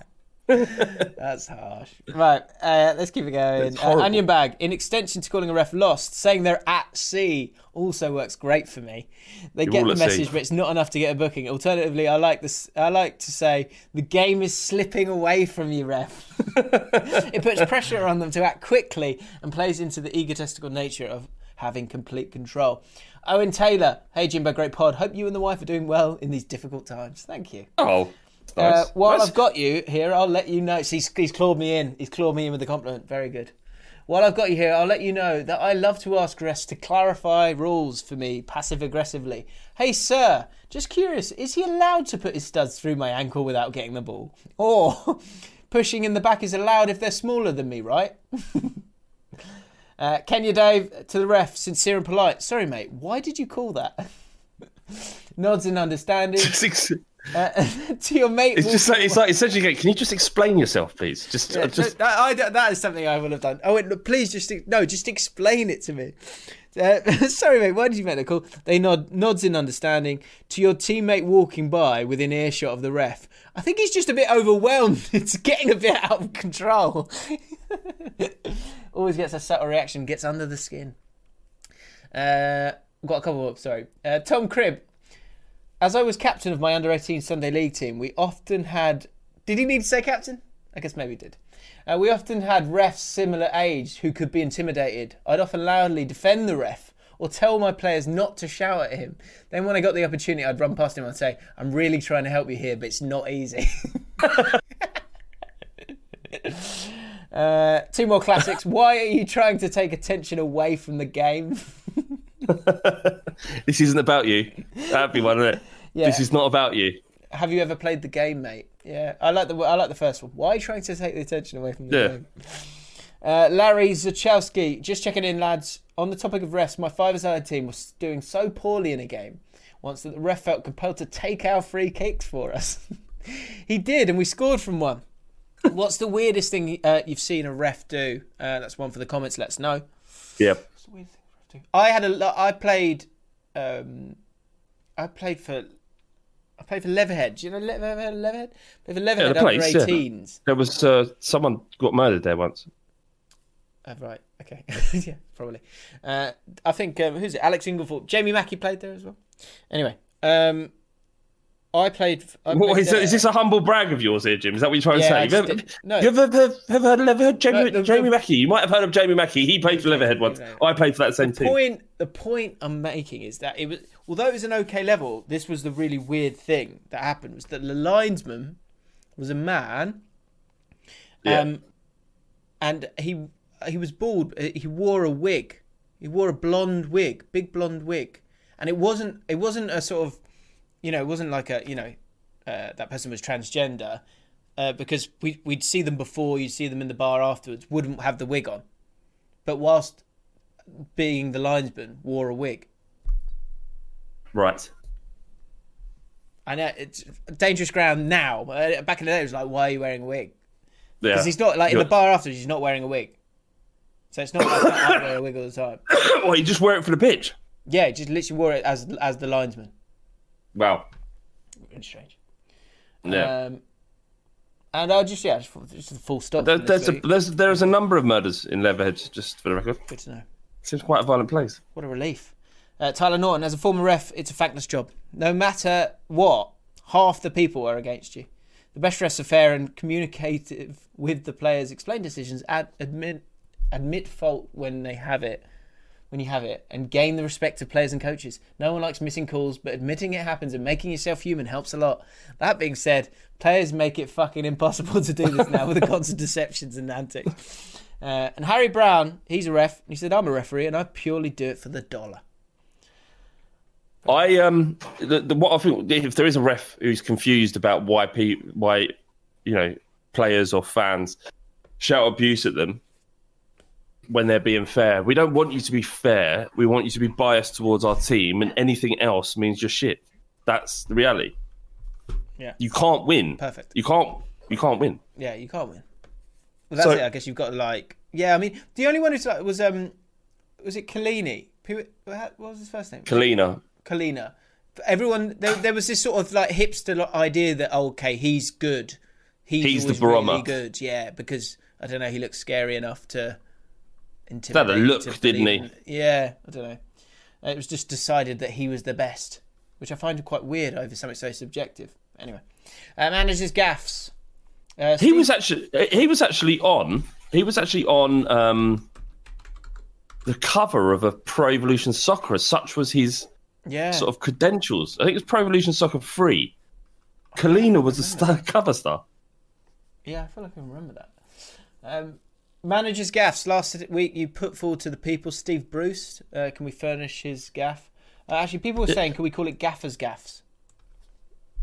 That's harsh. Right, uh, let's keep it going. Uh, Onion Bag, in extension to calling a ref lost, saying they're at sea also works great for me. They You're get the message, sea. But it's not enough to get a booking. Alternatively, I like this. I like to say the game is slipping away from you, ref. It puts pressure on them to act quickly and plays into the egotistical nature of having complete control. Owen Taylor, hey Jimbo, great pod. Hope you and the wife are doing well in these difficult times. Thank you. Oh. Nice. Uh, while nice. I've got you here, I'll let you know. So he's, he's clawed me in. He's clawed me in with a compliment. Very good. While I've got you here, I'll let you know that I love to ask refs to clarify rules for me passive-aggressively. Hey, sir, just curious, is he allowed to put his studs through my ankle without getting the ball? Or pushing in the back is allowed if they're smaller than me, right? uh, Kenya Dave, to the ref, sincere and polite. Sorry, mate, why did you call that? Nods and understanding. Uh, to your mate, it's Wolf- just like, it's like essentially. Can you just explain yourself, please? Just, yeah, just... That, I, that is something I will have done. Oh, please, just no, just explain it to me. Uh, sorry, mate. Why did you make that call? They nod, nods in understanding to your teammate walking by within earshot of the ref. I think he's just a bit overwhelmed. It's getting a bit out of control. Always gets a subtle reaction. Gets under the skin. Uh, got a couple of sorry. Uh, Tom Cribb. As I was captain of my under eighteen Sunday League team, we often had... Did he need to say captain? I guess maybe he did. Uh, we often had refs similar age who could be intimidated. I'd often loudly defend the ref or tell my players not to shout at him. Then when I got the opportunity, I'd run past him and I'd say, I'm really trying to help you here, but it's not easy. uh, two more classics. Why are you trying to take attention away from the game? This isn't about you. That'd be one, isn't it? Yeah. This is not about you. Have you ever played the game, mate? Yeah, I like the I like the first one. Why are you trying to take the attention away from the yeah. game? Uh, Larry Zuchowski, just checking in, lads. On the topic of refs, my five-a-side team was doing so poorly in a game once that the ref felt compelled to take our free kicks for us. He did, and we scored from one. What's the weirdest thing uh, you've seen a ref do? Uh, that's one for the comments. Let us know. Yeah. What's the weirdest thing? I had a. I played. Um, I played for. I played for Leatherhead. Do you know Leatherhead? Leatherhead. I played for Leatherhead yeah, under eighteens. Yeah. There was uh, someone got murdered there once. Oh, right. Okay. Yeah. Probably. Uh, I think um, who's it? Alex Inglethorpe. Jamie Mackie played there as well. Anyway. Um, I played. I played what, is, is this a humble brag of yours here, Jim? Is that what you're trying yeah, to say? Have you ever, no. you ever, ever, ever heard of Leatherhead? Jamie, no, the, Jamie the, Mackie. You might have heard of Jamie Mackie. He played for Leatherhead once. Exactly. I played for that same the team. Point, the point I'm making is that it was, although it was an okay level, this was the really weird thing that happened was that the linesman was a man, yeah. um, and he he was bald. He wore a wig. He wore a blonde wig, big blonde wig, and it wasn't it wasn't a sort of You know, it wasn't like a, you know, uh, that person was transgender uh, because we, we'd see them before, you'd see them in the bar afterwards, wouldn't have the wig on. But whilst being the linesman, wore a wig. Right. I know, it's dangerous ground now. Back in the day, it was like, why are you wearing a wig? Because yeah. he's not, like, in the bar afterwards, he's not wearing a wig. So it's not like I wear a wig all the time. Well, you just wear it for the pitch. Yeah, he just literally wore it as as the linesman. Wow, it's strange. Yeah, um, and I'll just yeah, just, just the full stop. There, there's a, there's there's a number of murders in Leatherhead, just for the record. Good to know. Seems quite a violent place. What a relief. Uh, Tyler Norton, as a former ref, it's a thankless job. No matter what, half the people are against you. The best refs are fair and communicative with the players. Explain decisions. Ad, admit admit fault when they have it. when you have it, and gain the respect of players and coaches. No one likes missing calls, but admitting it happens and making yourself human helps a lot. That being said, players make it fucking impossible to do this now with the constant deceptions and antics. Uh, and Harry Brown, he's a ref, he said, I'm a referee, and I purely do it for the dollar. I um, the, the, what I think, if there is a ref who's confused about why, pe- why you know, players or fans shout abuse at them, when they're being fair. We don't want you to be fair. We want you to be biased towards our team, and anything else means you're shit. That's the reality. Yeah. You can't win. Perfect. You can't You can't win. Yeah, you can't win. Well, that's so, it. I guess you've got to like. Yeah, I mean, the only one who's like was um, was it Kalini? What was his first name? Kalina. Kalina. Everyone, there, there was this sort of like hipster idea that oh, okay, he's good. He's, he's the barometer. Really good, yeah, because I don't know, he looks scary enough to intimidate. He had a look, didn't he? Yeah, I don't know. It was just decided that he was the best, which I find quite weird over something so subjective. Anyway, uh, manages gaffes. Uh, Steve... He was actually he was actually on he was actually on um, the cover of a Pro Evolution Soccer. As such was his yeah. sort of credentials. I think it was Pro Evolution Soccer three. Kalina was the star, cover star. Yeah, I feel like I remember that. Um, managers' gaffes. Last week you put forward to the people Steve Bruce. Uh, can we furnish his gaff? Uh, actually, people were saying, can we call it Gaffer's Gaffes?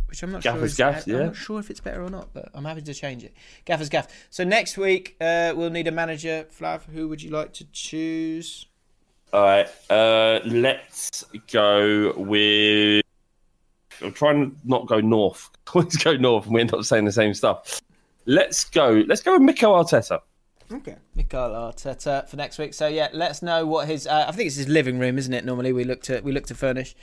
Which I'm not Gaffer's sure. Gaffers Gaffes, yeah. I'm not sure if it's better or not, but I'm happy to change it. Gaffer's Gaff. So next week uh, we'll need a manager. Flav, who would you like to choose? All right, uh, let's go with. I'm trying to not go north. Let's go north, and we're not saying the same stuff. Let's go. Let's go with Mikel Arteta. Okay, Mikel Arteta for next week. So yeah, let us know what his. Uh, I think it's his living room, isn't it? Normally we look to we look to furnish.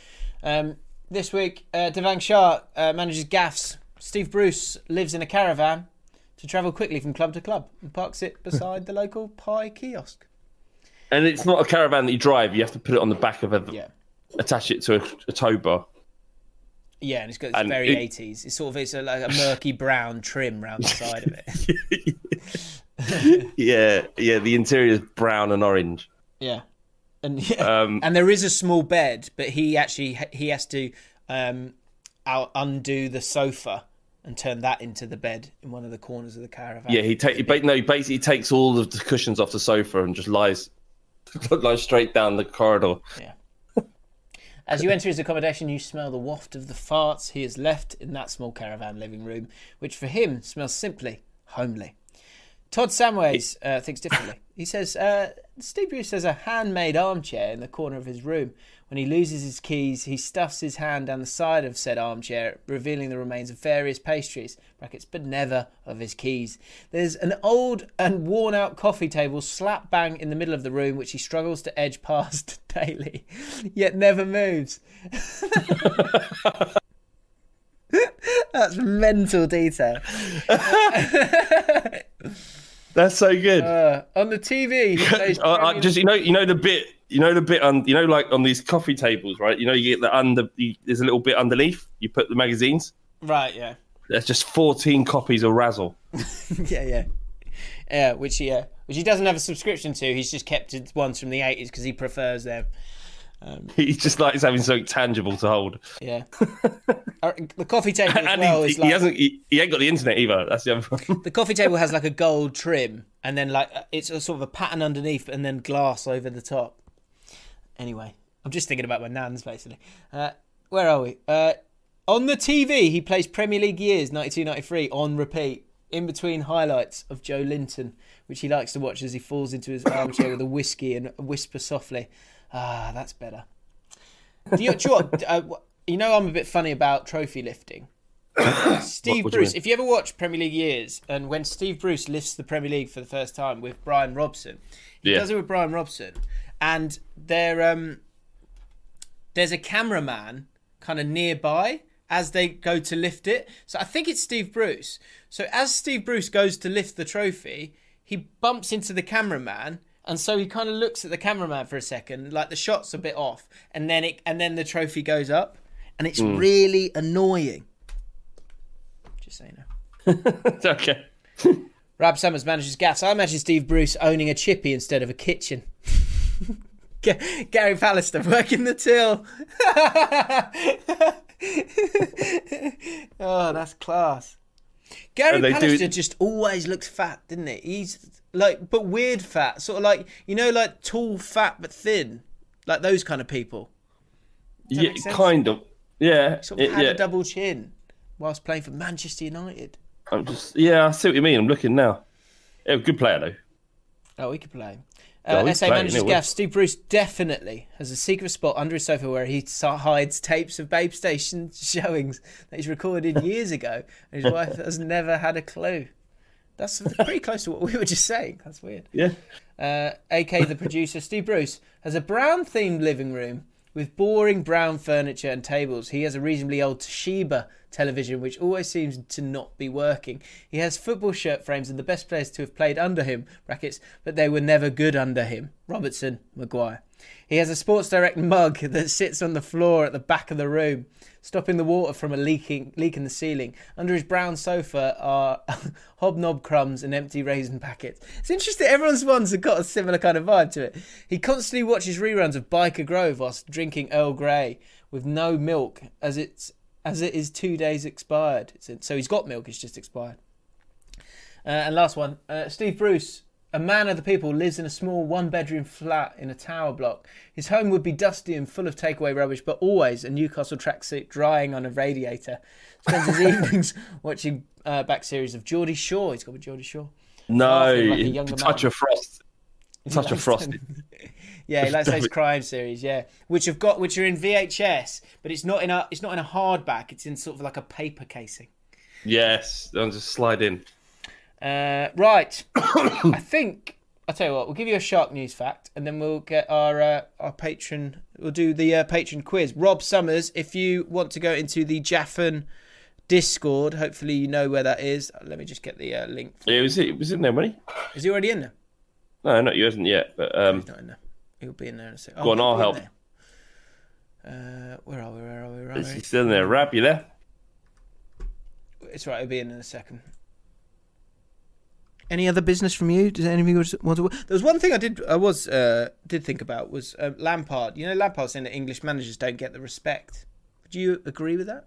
Um, this week, uh, Devang Shah uh, manages gaffes. Steve Bruce lives in a caravan to travel quickly from club to club and parks it beside the local pie kiosk. And it's not a caravan that you drive. You have to put it on the back of a. Yeah. Attach it to a, a tow bar. Yeah, and it's got this very it, eighties. It's sort of it's a, like a murky brown trim round the side of it. yeah, yeah. The interior is brown and orange. Yeah, and yeah. Um, and there is a small bed, but he actually he has to um, out undo the sofa and turn that into the bed in one of the corners of the caravan. Yeah, he takes no. He basically takes all of the cushions off the sofa and just lies lies straight down the corridor. Yeah. As you enter his accommodation, you smell the waft of the farts he has left in that small caravan living room, which for him smells simply homely. Todd Samways uh, thinks differently. He says, uh, Steve Bruce has a handmade armchair in the corner of his room. When he loses his keys, he stuffs his hand down the side of said armchair, revealing the remains of various pastries, brackets, but never of his keys. There's an old and worn-out coffee table slap bang in the middle of the room, which he struggles to edge past daily, yet never moves. That's mental detail. That's so good. Uh, on the T V, uh, I just you know, you know the bit, you know the bit on, you know, like on these coffee tables, right? You know, you get the under. You, there's a little bit underneath. You put the magazines. Right. Yeah. There's just fourteen copies of Razzle. yeah, yeah, yeah. Which he, uh, which he doesn't have a subscription to. He's just kept ones from the eighties because he prefers them. Um, he just likes having something tangible to hold. Yeah. The coffee table as and well he, is like... He, hasn't, he, he ain't got the internet either. That's the other problem. The coffee table has like a gold trim and then like it's a sort of a pattern underneath and then glass over the top. Anyway, I'm just thinking about my nans basically. Uh, where are we? Uh, on the T V, he plays Premier League years, ninety-two ninety-three, on repeat, in between highlights of Joe Linton, which he likes to watch as he falls into his armchair with a whiskey and whisper softly... Ah, that's better. Do you, do you, what, uh, you know I'm a bit funny about trophy lifting. Steve what, what Bruce, you if you ever watch Premier League years, and when Steve Bruce lifts the Premier League for the first time with Brian Robson, he yeah. does it with Brian Robson, and there, um, there's a cameraman kind of nearby as they go to lift it. So I think it's Steve Bruce. So as Steve Bruce goes to lift the trophy, he bumps into the cameraman. And so he kind of looks at the cameraman for a second, like the shot's a bit off, and then it and then the trophy goes up, and it's mm. really annoying. Just saying that. It's okay. Rab Summers manages gaffes. I imagine Steve Bruce owning a chippy instead of a kitchen. G- Gary Pallister working the till. Oh, that's class. Gary Pallister do... just always looked fat, didn't he? He's like, but weird fat, sort of like, you know, like tall, fat, but thin, like those kind of people. Yeah, kind of. Yeah. Sort of it, had yeah. a double chin whilst playing for Manchester United. I'm just, yeah, I see what you mean. I'm looking now. Yeah, good player, though. Oh, he could play. Uh, oh, S A manager's gaff. Steve Bruce definitely has a secret spot under his sofa where he hides tapes of Babe Station showings that he's recorded years ago, and his wife has never had a clue. That's pretty close to what we were just saying. That's weird. Yeah. Uh, A K the producer, Steve Bruce, has a brown-themed living room with boring brown furniture and tables. He has a reasonably old Toshiba television, which always seems to not be working. He has football shirt frames of the best players to have played under him, brackets, but they were never good under him. Robertson, Maguire. He has a Sports Direct mug that sits on the floor at the back of the room, stopping the water from a leaking leak in the ceiling. Under his brown sofa are hobnob crumbs and empty raisin packets. It's interesting, everyone's ones have got a similar kind of vibe to it. He constantly watches reruns of Biker Grove whilst drinking Earl Grey with no milk, as it's As it is two days expired. So he's got milk, it's just expired. Uh, and last one. Uh, Steve Bruce, a man of the people, lives in a small one-bedroom flat in a tower block. His home would be dusty and full of takeaway rubbish, but always a Newcastle tracksuit drying on a radiator. Spends his evenings watching uh, back series of Geordie Shore. He's got with Geordie Shore. No, like a Touch man. of Frost. Touch of Frost. Yeah, like those crime series, yeah, which have got which are in V H S, but it's not in a it's not in a hardback. It's in sort of like a paper casing. Yes, I'll just slide in. Uh, right, I think I'll tell you what. We'll give you a shark news fact, and then we'll get our uh, our patron. We'll do the uh, patron quiz. Rob Summers, if you want to go into the Jaffan Discord, hopefully you know where that is. Let me just get the uh, link. Yeah, was it was it in there, buddy? Is he already in there? No, not you hasn't yet, but um. He's not in there. He'll be in there in a second. Go oh, on, I'll help. Uh, where are we? Where are we? Where are we? He's still in there. Rab, you there? It's right. He'll be in in a second. Any other business from you? Does anybody want to? There was one thing I did. I was uh, did think about was uh, Lampard. You know, Lampard saying that English managers don't get the respect. Do you agree with that?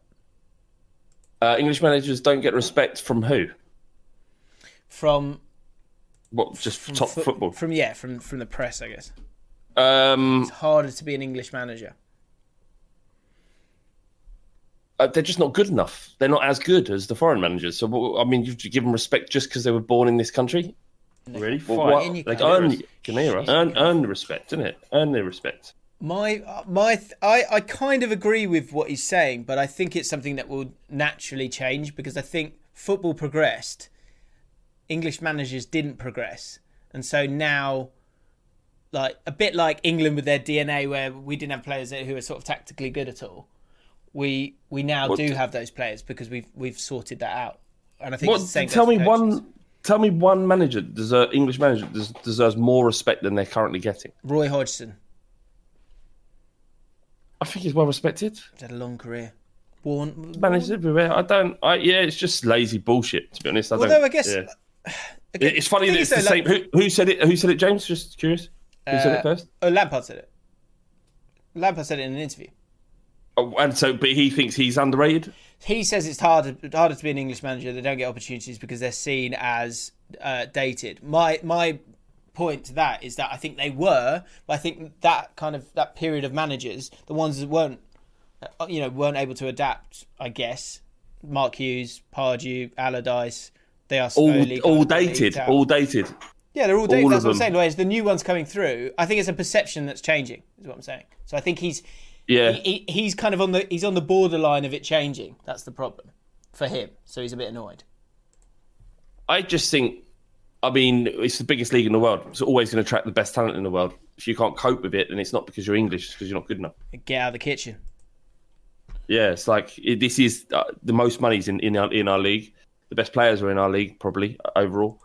Uh, English managers don't get respect from who? From what? Just from top fo- football. From yeah, from from the press, I guess. Um, it's harder to be an English manager. Uh, they're just not good enough. They're not as good as the foreign managers. So, I mean, you've given respect just because they were born in this country? No, really? Well, like, earn, earn, earn the respect, innit? Earn their respect. My, my, I, I kind of agree with what he's saying, but I think it's something that will naturally change because I think football progressed. English managers didn't progress. And so now... Like a bit like England with their D N A, where we didn't have players who were sort of tactically good at all. We we now what, do have those players because we've we've sorted that out. And I think what, it's the same. Tell me one. Tell me one manager, deserve, English manager, des, deserves more respect than they're currently getting. Roy Hodgson. I think he's well respected. He's had a long career. Warren managed everywhere. I don't. I yeah. It's just lazy bullshit. To be honest, I although don't, I guess yeah. okay, it's funny that it's the so, same. Like, who, who said it? Who said it? James, just curious. Who said it first? Uh, oh, Lampard said it. Lampard said it in an interview. Oh, and so, but he thinks he's underrated? He says it's harder, harder to be an English manager. They don't get opportunities because they're seen as uh, dated. My my point to that is that I think they were, but I think that kind of, that period of managers, the ones that weren't, you know, weren't able to adapt, I guess. Mark Hughes, Pardew, Allardyce, they are slowly... All, all dated, all dated. Yeah, they're all dated. That's what I'm saying. Whereas the new ones coming through, I think it's a perception that's changing. Is what I'm saying. So I think he's, yeah, he, he, he's kind of on the he's on the borderline of it changing. That's the problem for him. So he's a bit annoyed. I just think, I mean, it's the biggest league in the world. It's always going to attract the best talent in the world. If you can't cope with it, then it's not because you're English. It's because you're not good enough. Get out of the kitchen. Yeah, it's like it, this is uh, the most money's in in our, in our league. The best players are in our league probably uh, overall.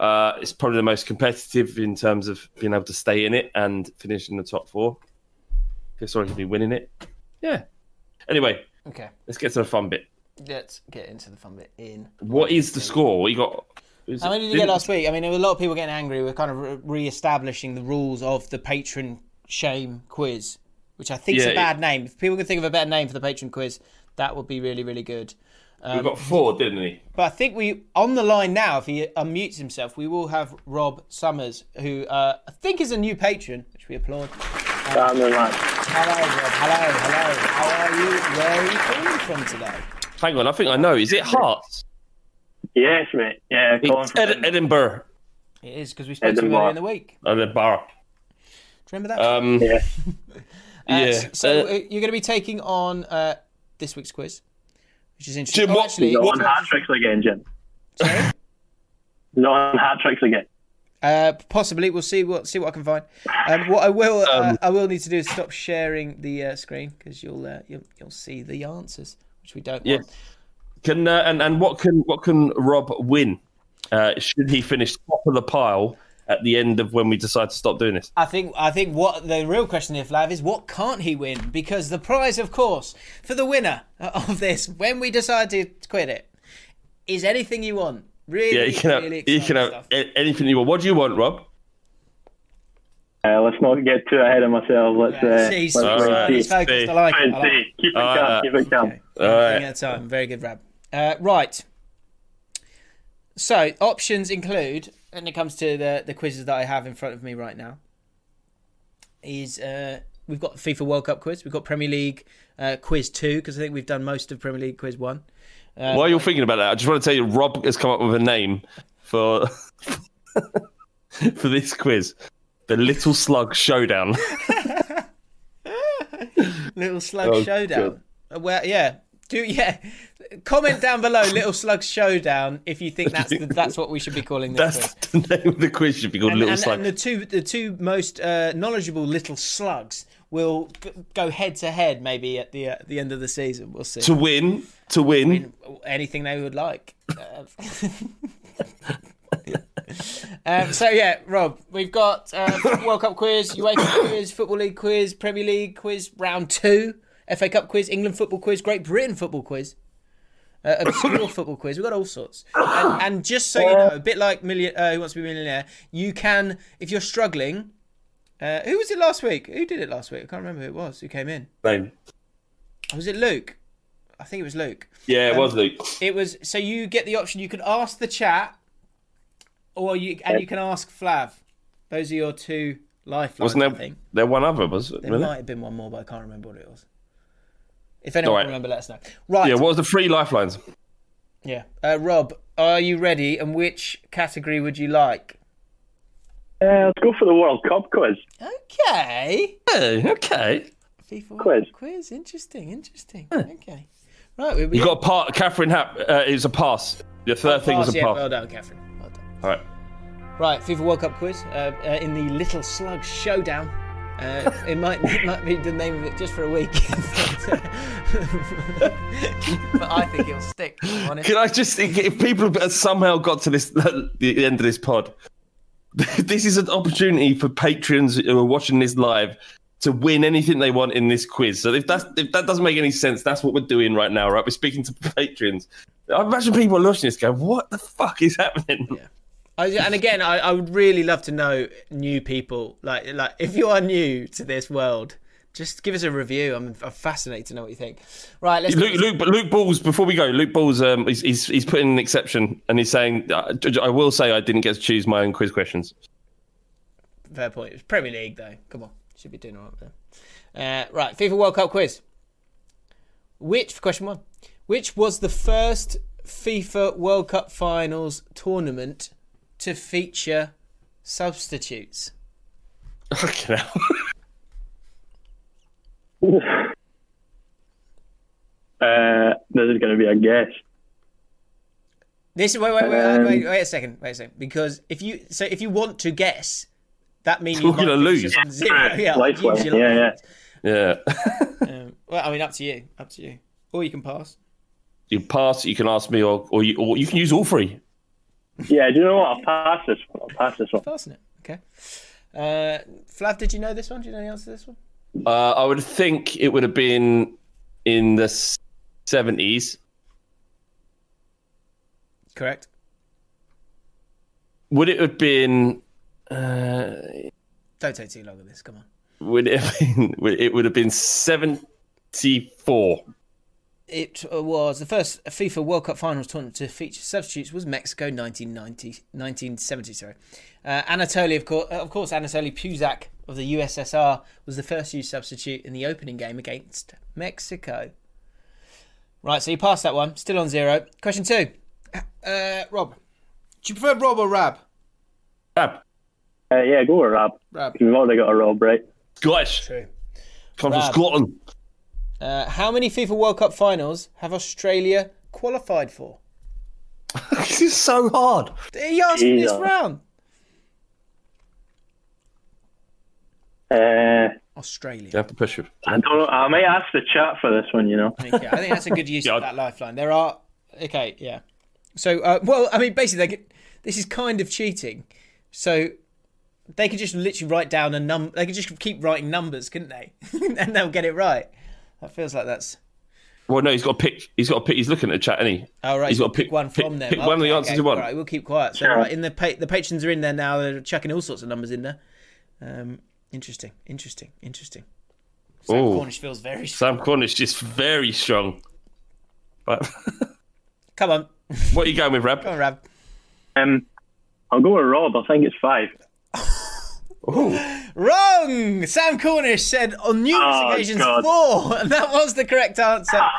Uh, it's probably the most competitive in terms of being able to stay in it and finish in the top four. Historically, be winning it. Yeah. Anyway, okay. Let's get to the fun bit. Let's get into the fun bit. In what is the score? We got. How many did you get last week? I mean, there were a lot of people getting angry. We're kind of re-establishing the rules of the patron shame quiz, which I think yeah, is a bad it... name. If people can think of a better name for the patron quiz, that would be really, really good. Um, we got four, didn't we? But I think we, on the line now, if he unmutes himself, we will have Rob Summers, who uh, I think is a new patron, which we applaud. Uh, I'm the line. Hello, Rob. Hello, hello. How are you? Where are you calling from today? Hang on, I think I know. Is it Hearts? Yes, mate. Yeah, calling from Ed- Edinburgh. It is, because we spoke to him earlier in the week. Edinburgh. Do you remember that? Um, yeah. uh, yeah. So uh, you're going to be taking on uh, this week's quiz, which is interesting. Jim, oh, actually, not on hat-tricks again, Jim. Sorry? Not on hat-tricks again. Uh, possibly, we'll see. We'll see what I can find. Um, what I will, uh, um, I will need to do is stop sharing the uh, screen, because you'll, uh, you'll you'll see the answers, which we don't yeah. want. Can uh, and and what can what can Rob win? Uh, should he finish top of the pile at the end of when we decide to stop doing this? I think I think what the real question here, Flav, is what can't he win? Because the prize, of course, for the winner of this, when we decide to quit it, is anything you want. Really, yeah, you can really have, you can have anything you want. What do you want, Rob? Uh, let's not get too ahead of myself. Let's yeah, uh, see. Let's right. see. Focused. I like it. I like it. Keep it calm. Right. Keep it calm. Okay. All right. At a time. Very good, Rob. Uh, right. So options include, and it comes to the the quizzes that I have in front of me right now. Is uh, we've got FIFA World Cup quiz. We've got Premier League uh, quiz two, because I think we've done most of Premier League quiz one. Um, While you're thinking about that, I just want to tell you, Rob has come up with a name for for this quiz: the Little Slug Showdown. Little Slug oh, Showdown. God. Well, yeah, do yeah. Comment down below, Little Slug Showdown, if you think that's the, that's what we should be calling this. That's quiz. The name of the quiz should be called and, Little and, Slug. And the two the two most uh, knowledgeable little slugs will go head to head, maybe at the uh, the end of the season. We'll see. To win. To win. win anything they would like. Uh, um, so, yeah, Rob, we've got uh, World Cup quiz, UEFA quiz, Football League quiz, Premier League quiz, round two, F A Cup quiz, England football quiz, Great Britain football quiz, uh, obscure football quiz. We've got all sorts. And, and just so you know, a bit like million, uh, Who Wants to Be a Millionaire, you can, if you're struggling, uh, who was it last week? Who did it last week? I can't remember who it was who came in. Name. Was it Luke? I think it was Luke. Yeah, it um, was Luke. It was. So you get the option. You can ask the chat, or you and you can ask Flav. Those are your two lifelines. Wasn't there? I think. There one other was. It? There really? might have been one more, but I can't remember what it was. If anyone right. can remember, let us know. Right. Yeah. What was the three lifelines? Yeah. Uh, Rob, are you ready? And which category would you like? Uh, let's go for the World Cup quiz. Okay. Hey, okay. FIFA World quiz. Quiz. Interesting. Interesting. Huh. Okay. Right, we'll be you got a part. Catherine Happ uh, is a pass. The third pass, thing was a yeah, pass. Well done, Catherine. Well done. All right. Right, FIFA World Cup quiz uh, uh, in the Little Slug Showdown. Uh, it might it might be the name of it just for a week, but I think it'll stick. Can I just think if people have somehow got to this the end of this pod, this is an opportunity for Patreons who are watching this live to win anything they want in this quiz. So if that's if that doesn't make any sense, that's what we're doing right now, right? We're speaking to patrons. I imagine people watching this going, "What the fuck is happening?" Yeah. I, and again, I, I would really love to know new people. Like like if you are new to this world, just give us a review. I'm, I'm fascinated to know what you think. Right, let's. Luke, Luke, Luke Balls. Before we go, Luke Balls. Um, he's he's, he's putting an exception, and he's saying, "I will say I didn't get to choose my own quiz questions." Fair point. It was Premier League, though. Come on. Should be doing all right there. Uh, right, FIFA World Cup quiz. Which, question one, which was the first FIFA World Cup Finals tournament to feature substitutes? Fucking hell. uh, this is going to be a guess. This wait, wait, wait, um, wait, wait a second, wait a second. Because if you, so if you want to guess, that means you're going to lose. Zero. Yeah, like yeah, yeah, yeah. um, well, I mean, up to you, up to you. Or you can pass. You pass. You can ask me, or or you, or you can use all three. Yeah, do you know what? I'll pass this one. I'll pass this one. Passing it. Okay. Uh, Flav, did you know this one? Do you know the answer to this one? Uh, I would think it would have been in the seventies. Correct. Would it have been? Uh, Don't take too long on this. Come on. Would it have been, it would have been seventy-four. It was the first FIFA World Cup Finals tournament to feature substitutes was Mexico nineteen ninety, nineteen seventy. Sorry, uh, Anatoly of course, of course, Anatoly Puzak of the U S S R was the first used substitute in the opening game against Mexico. Right, so you passed that one. Still on zero. Question two, uh, Rob. Do you prefer Rob or Rab? Rab. Uh, yeah, go with Rab. Rab. We've already got a Rob, right? Scottish. True. Come from Scotland. Uh, how many FIFA World Cup finals have Australia qualified for? This is so hard. He asked me this round. Uh, Australia. You have to push it. I don't know. I may ask the chat for this one, you know. I think, I think that's a good use yeah. of that lifeline. There are... Okay, yeah. So, uh, well, I mean, basically, they could, this is kind of cheating. So... They could just literally write down a number. They could just keep writing numbers, couldn't they? And they'll get it right. That feels like that's. Well, no, he's got to pick. He's got to pick. He's looking at the chat, isn't he? Oh, right. He's got to pick, pick one from pick, them. Pick oh, one okay, of the answers okay. to one. All right, we'll keep quiet. So, yeah. right, in the pa- the patrons are in there now. They're chucking all sorts of numbers in there. Um, interesting, interesting, interesting. Sam Ooh. Cornish feels very strong. Sam Cornish is very strong. But... Come on. What are you going with, Rab? Come on, Rab. Um, I'll go with Rob. I think it's five. Ooh. Wrong! Sam Cornish said on numerous oh, occasions God. four, and that was the correct answer. Ah.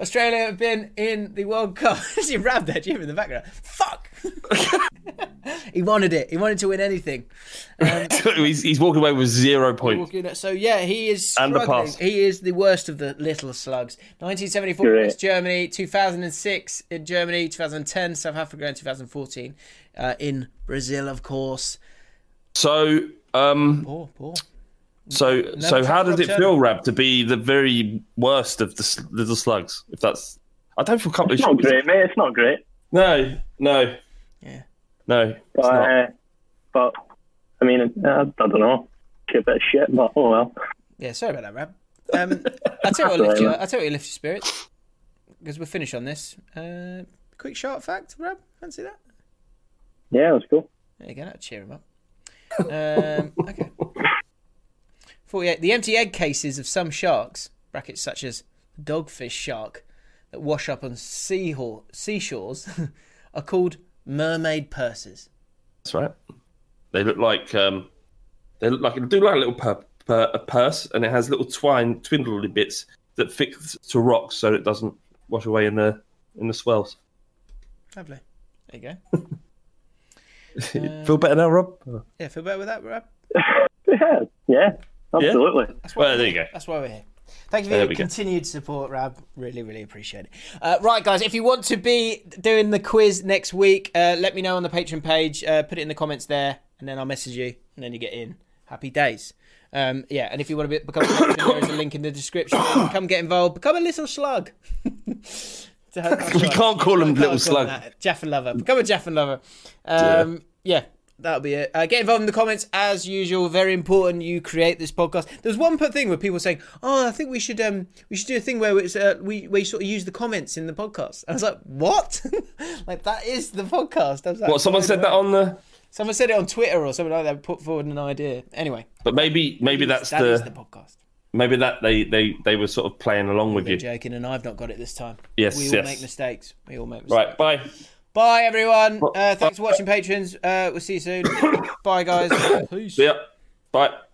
Australia have been in the World Cup. You grabbed that, Jim, in the background. Fuck! He wanted it. He wanted to win anything. Um, he's, he's walking away with zero points. So, yeah, he is struggling. He is the worst of the little slugs. nineteen seventy-four against Germany, two thousand six in Germany, two thousand ten South Africa, and two thousand fourteen uh, in Brazil, of course. So... Um, poor, poor. So, Never so how does it feel, Rab, to be the very worst of the little slugs? If that's, I don't feel comfortable. It's not great, mate. It's not great. No, no, yeah, no. But, uh, but I mean, I, I don't know. Get a bit of shit, but oh well. Yeah, sorry about that, Rab. Um, I tell you what, lift you. I tell you, lift your spirits because we'll finish on this. Uh, quick, sharp fact, Rab. Fancy that? Yeah, that's cool. There you go. That'll cheer him up. Um, okay. forty-eight The empty egg cases of some sharks, brackets such as dogfish shark, that wash up on seahor- seashores, are called mermaid purses. That's right. They look like um, they look like they do like a little pur- pur- a purse, and it has little twine, twindly bits that fix to rocks so it doesn't wash away in the in the swells. Lovely. There you go. Um, feel better now, Rob? Yeah, feel better with that, Rob? yeah, yeah, absolutely. Yeah. Well, there you go. That's why we're here. Thank you for your continued go. support, Rab. Really, really appreciate it. Uh, right, guys, if you want to be doing the quiz next week, uh, let me know on the Patreon page. Uh, put it in the comments there, and then I'll message you, and then you get in. Happy days. Um, yeah, and if you want to be, become a patron, there is a link in the description. Come get involved. Become a little slug. We can't call him little slug. Jaffa lover. Become a Jaffa lover. Um, yeah. yeah, that'll be it. Uh, get involved in the comments as usual. Very important you create this podcast. There's one thing where people were saying, oh, I think we should um, we should do a thing where it's, uh, we, we sort of use the comments in the podcast. And I was like, what? Like, that is the podcast. I was like, what, someone said that on the... Someone said it on Twitter or something like that, put forward an idea. Anyway. But maybe maybe that's that the... That is the podcast. Maybe that they, they, they were sort of playing along with you. Joking, and I've not got it this time. Yes, We all yes. make mistakes. We all make mistakes. Right, bye. Bye, everyone. Uh, thanks for watching, patrons. Uh, we'll see you soon. Bye, guys. Peace. See ya. Bye.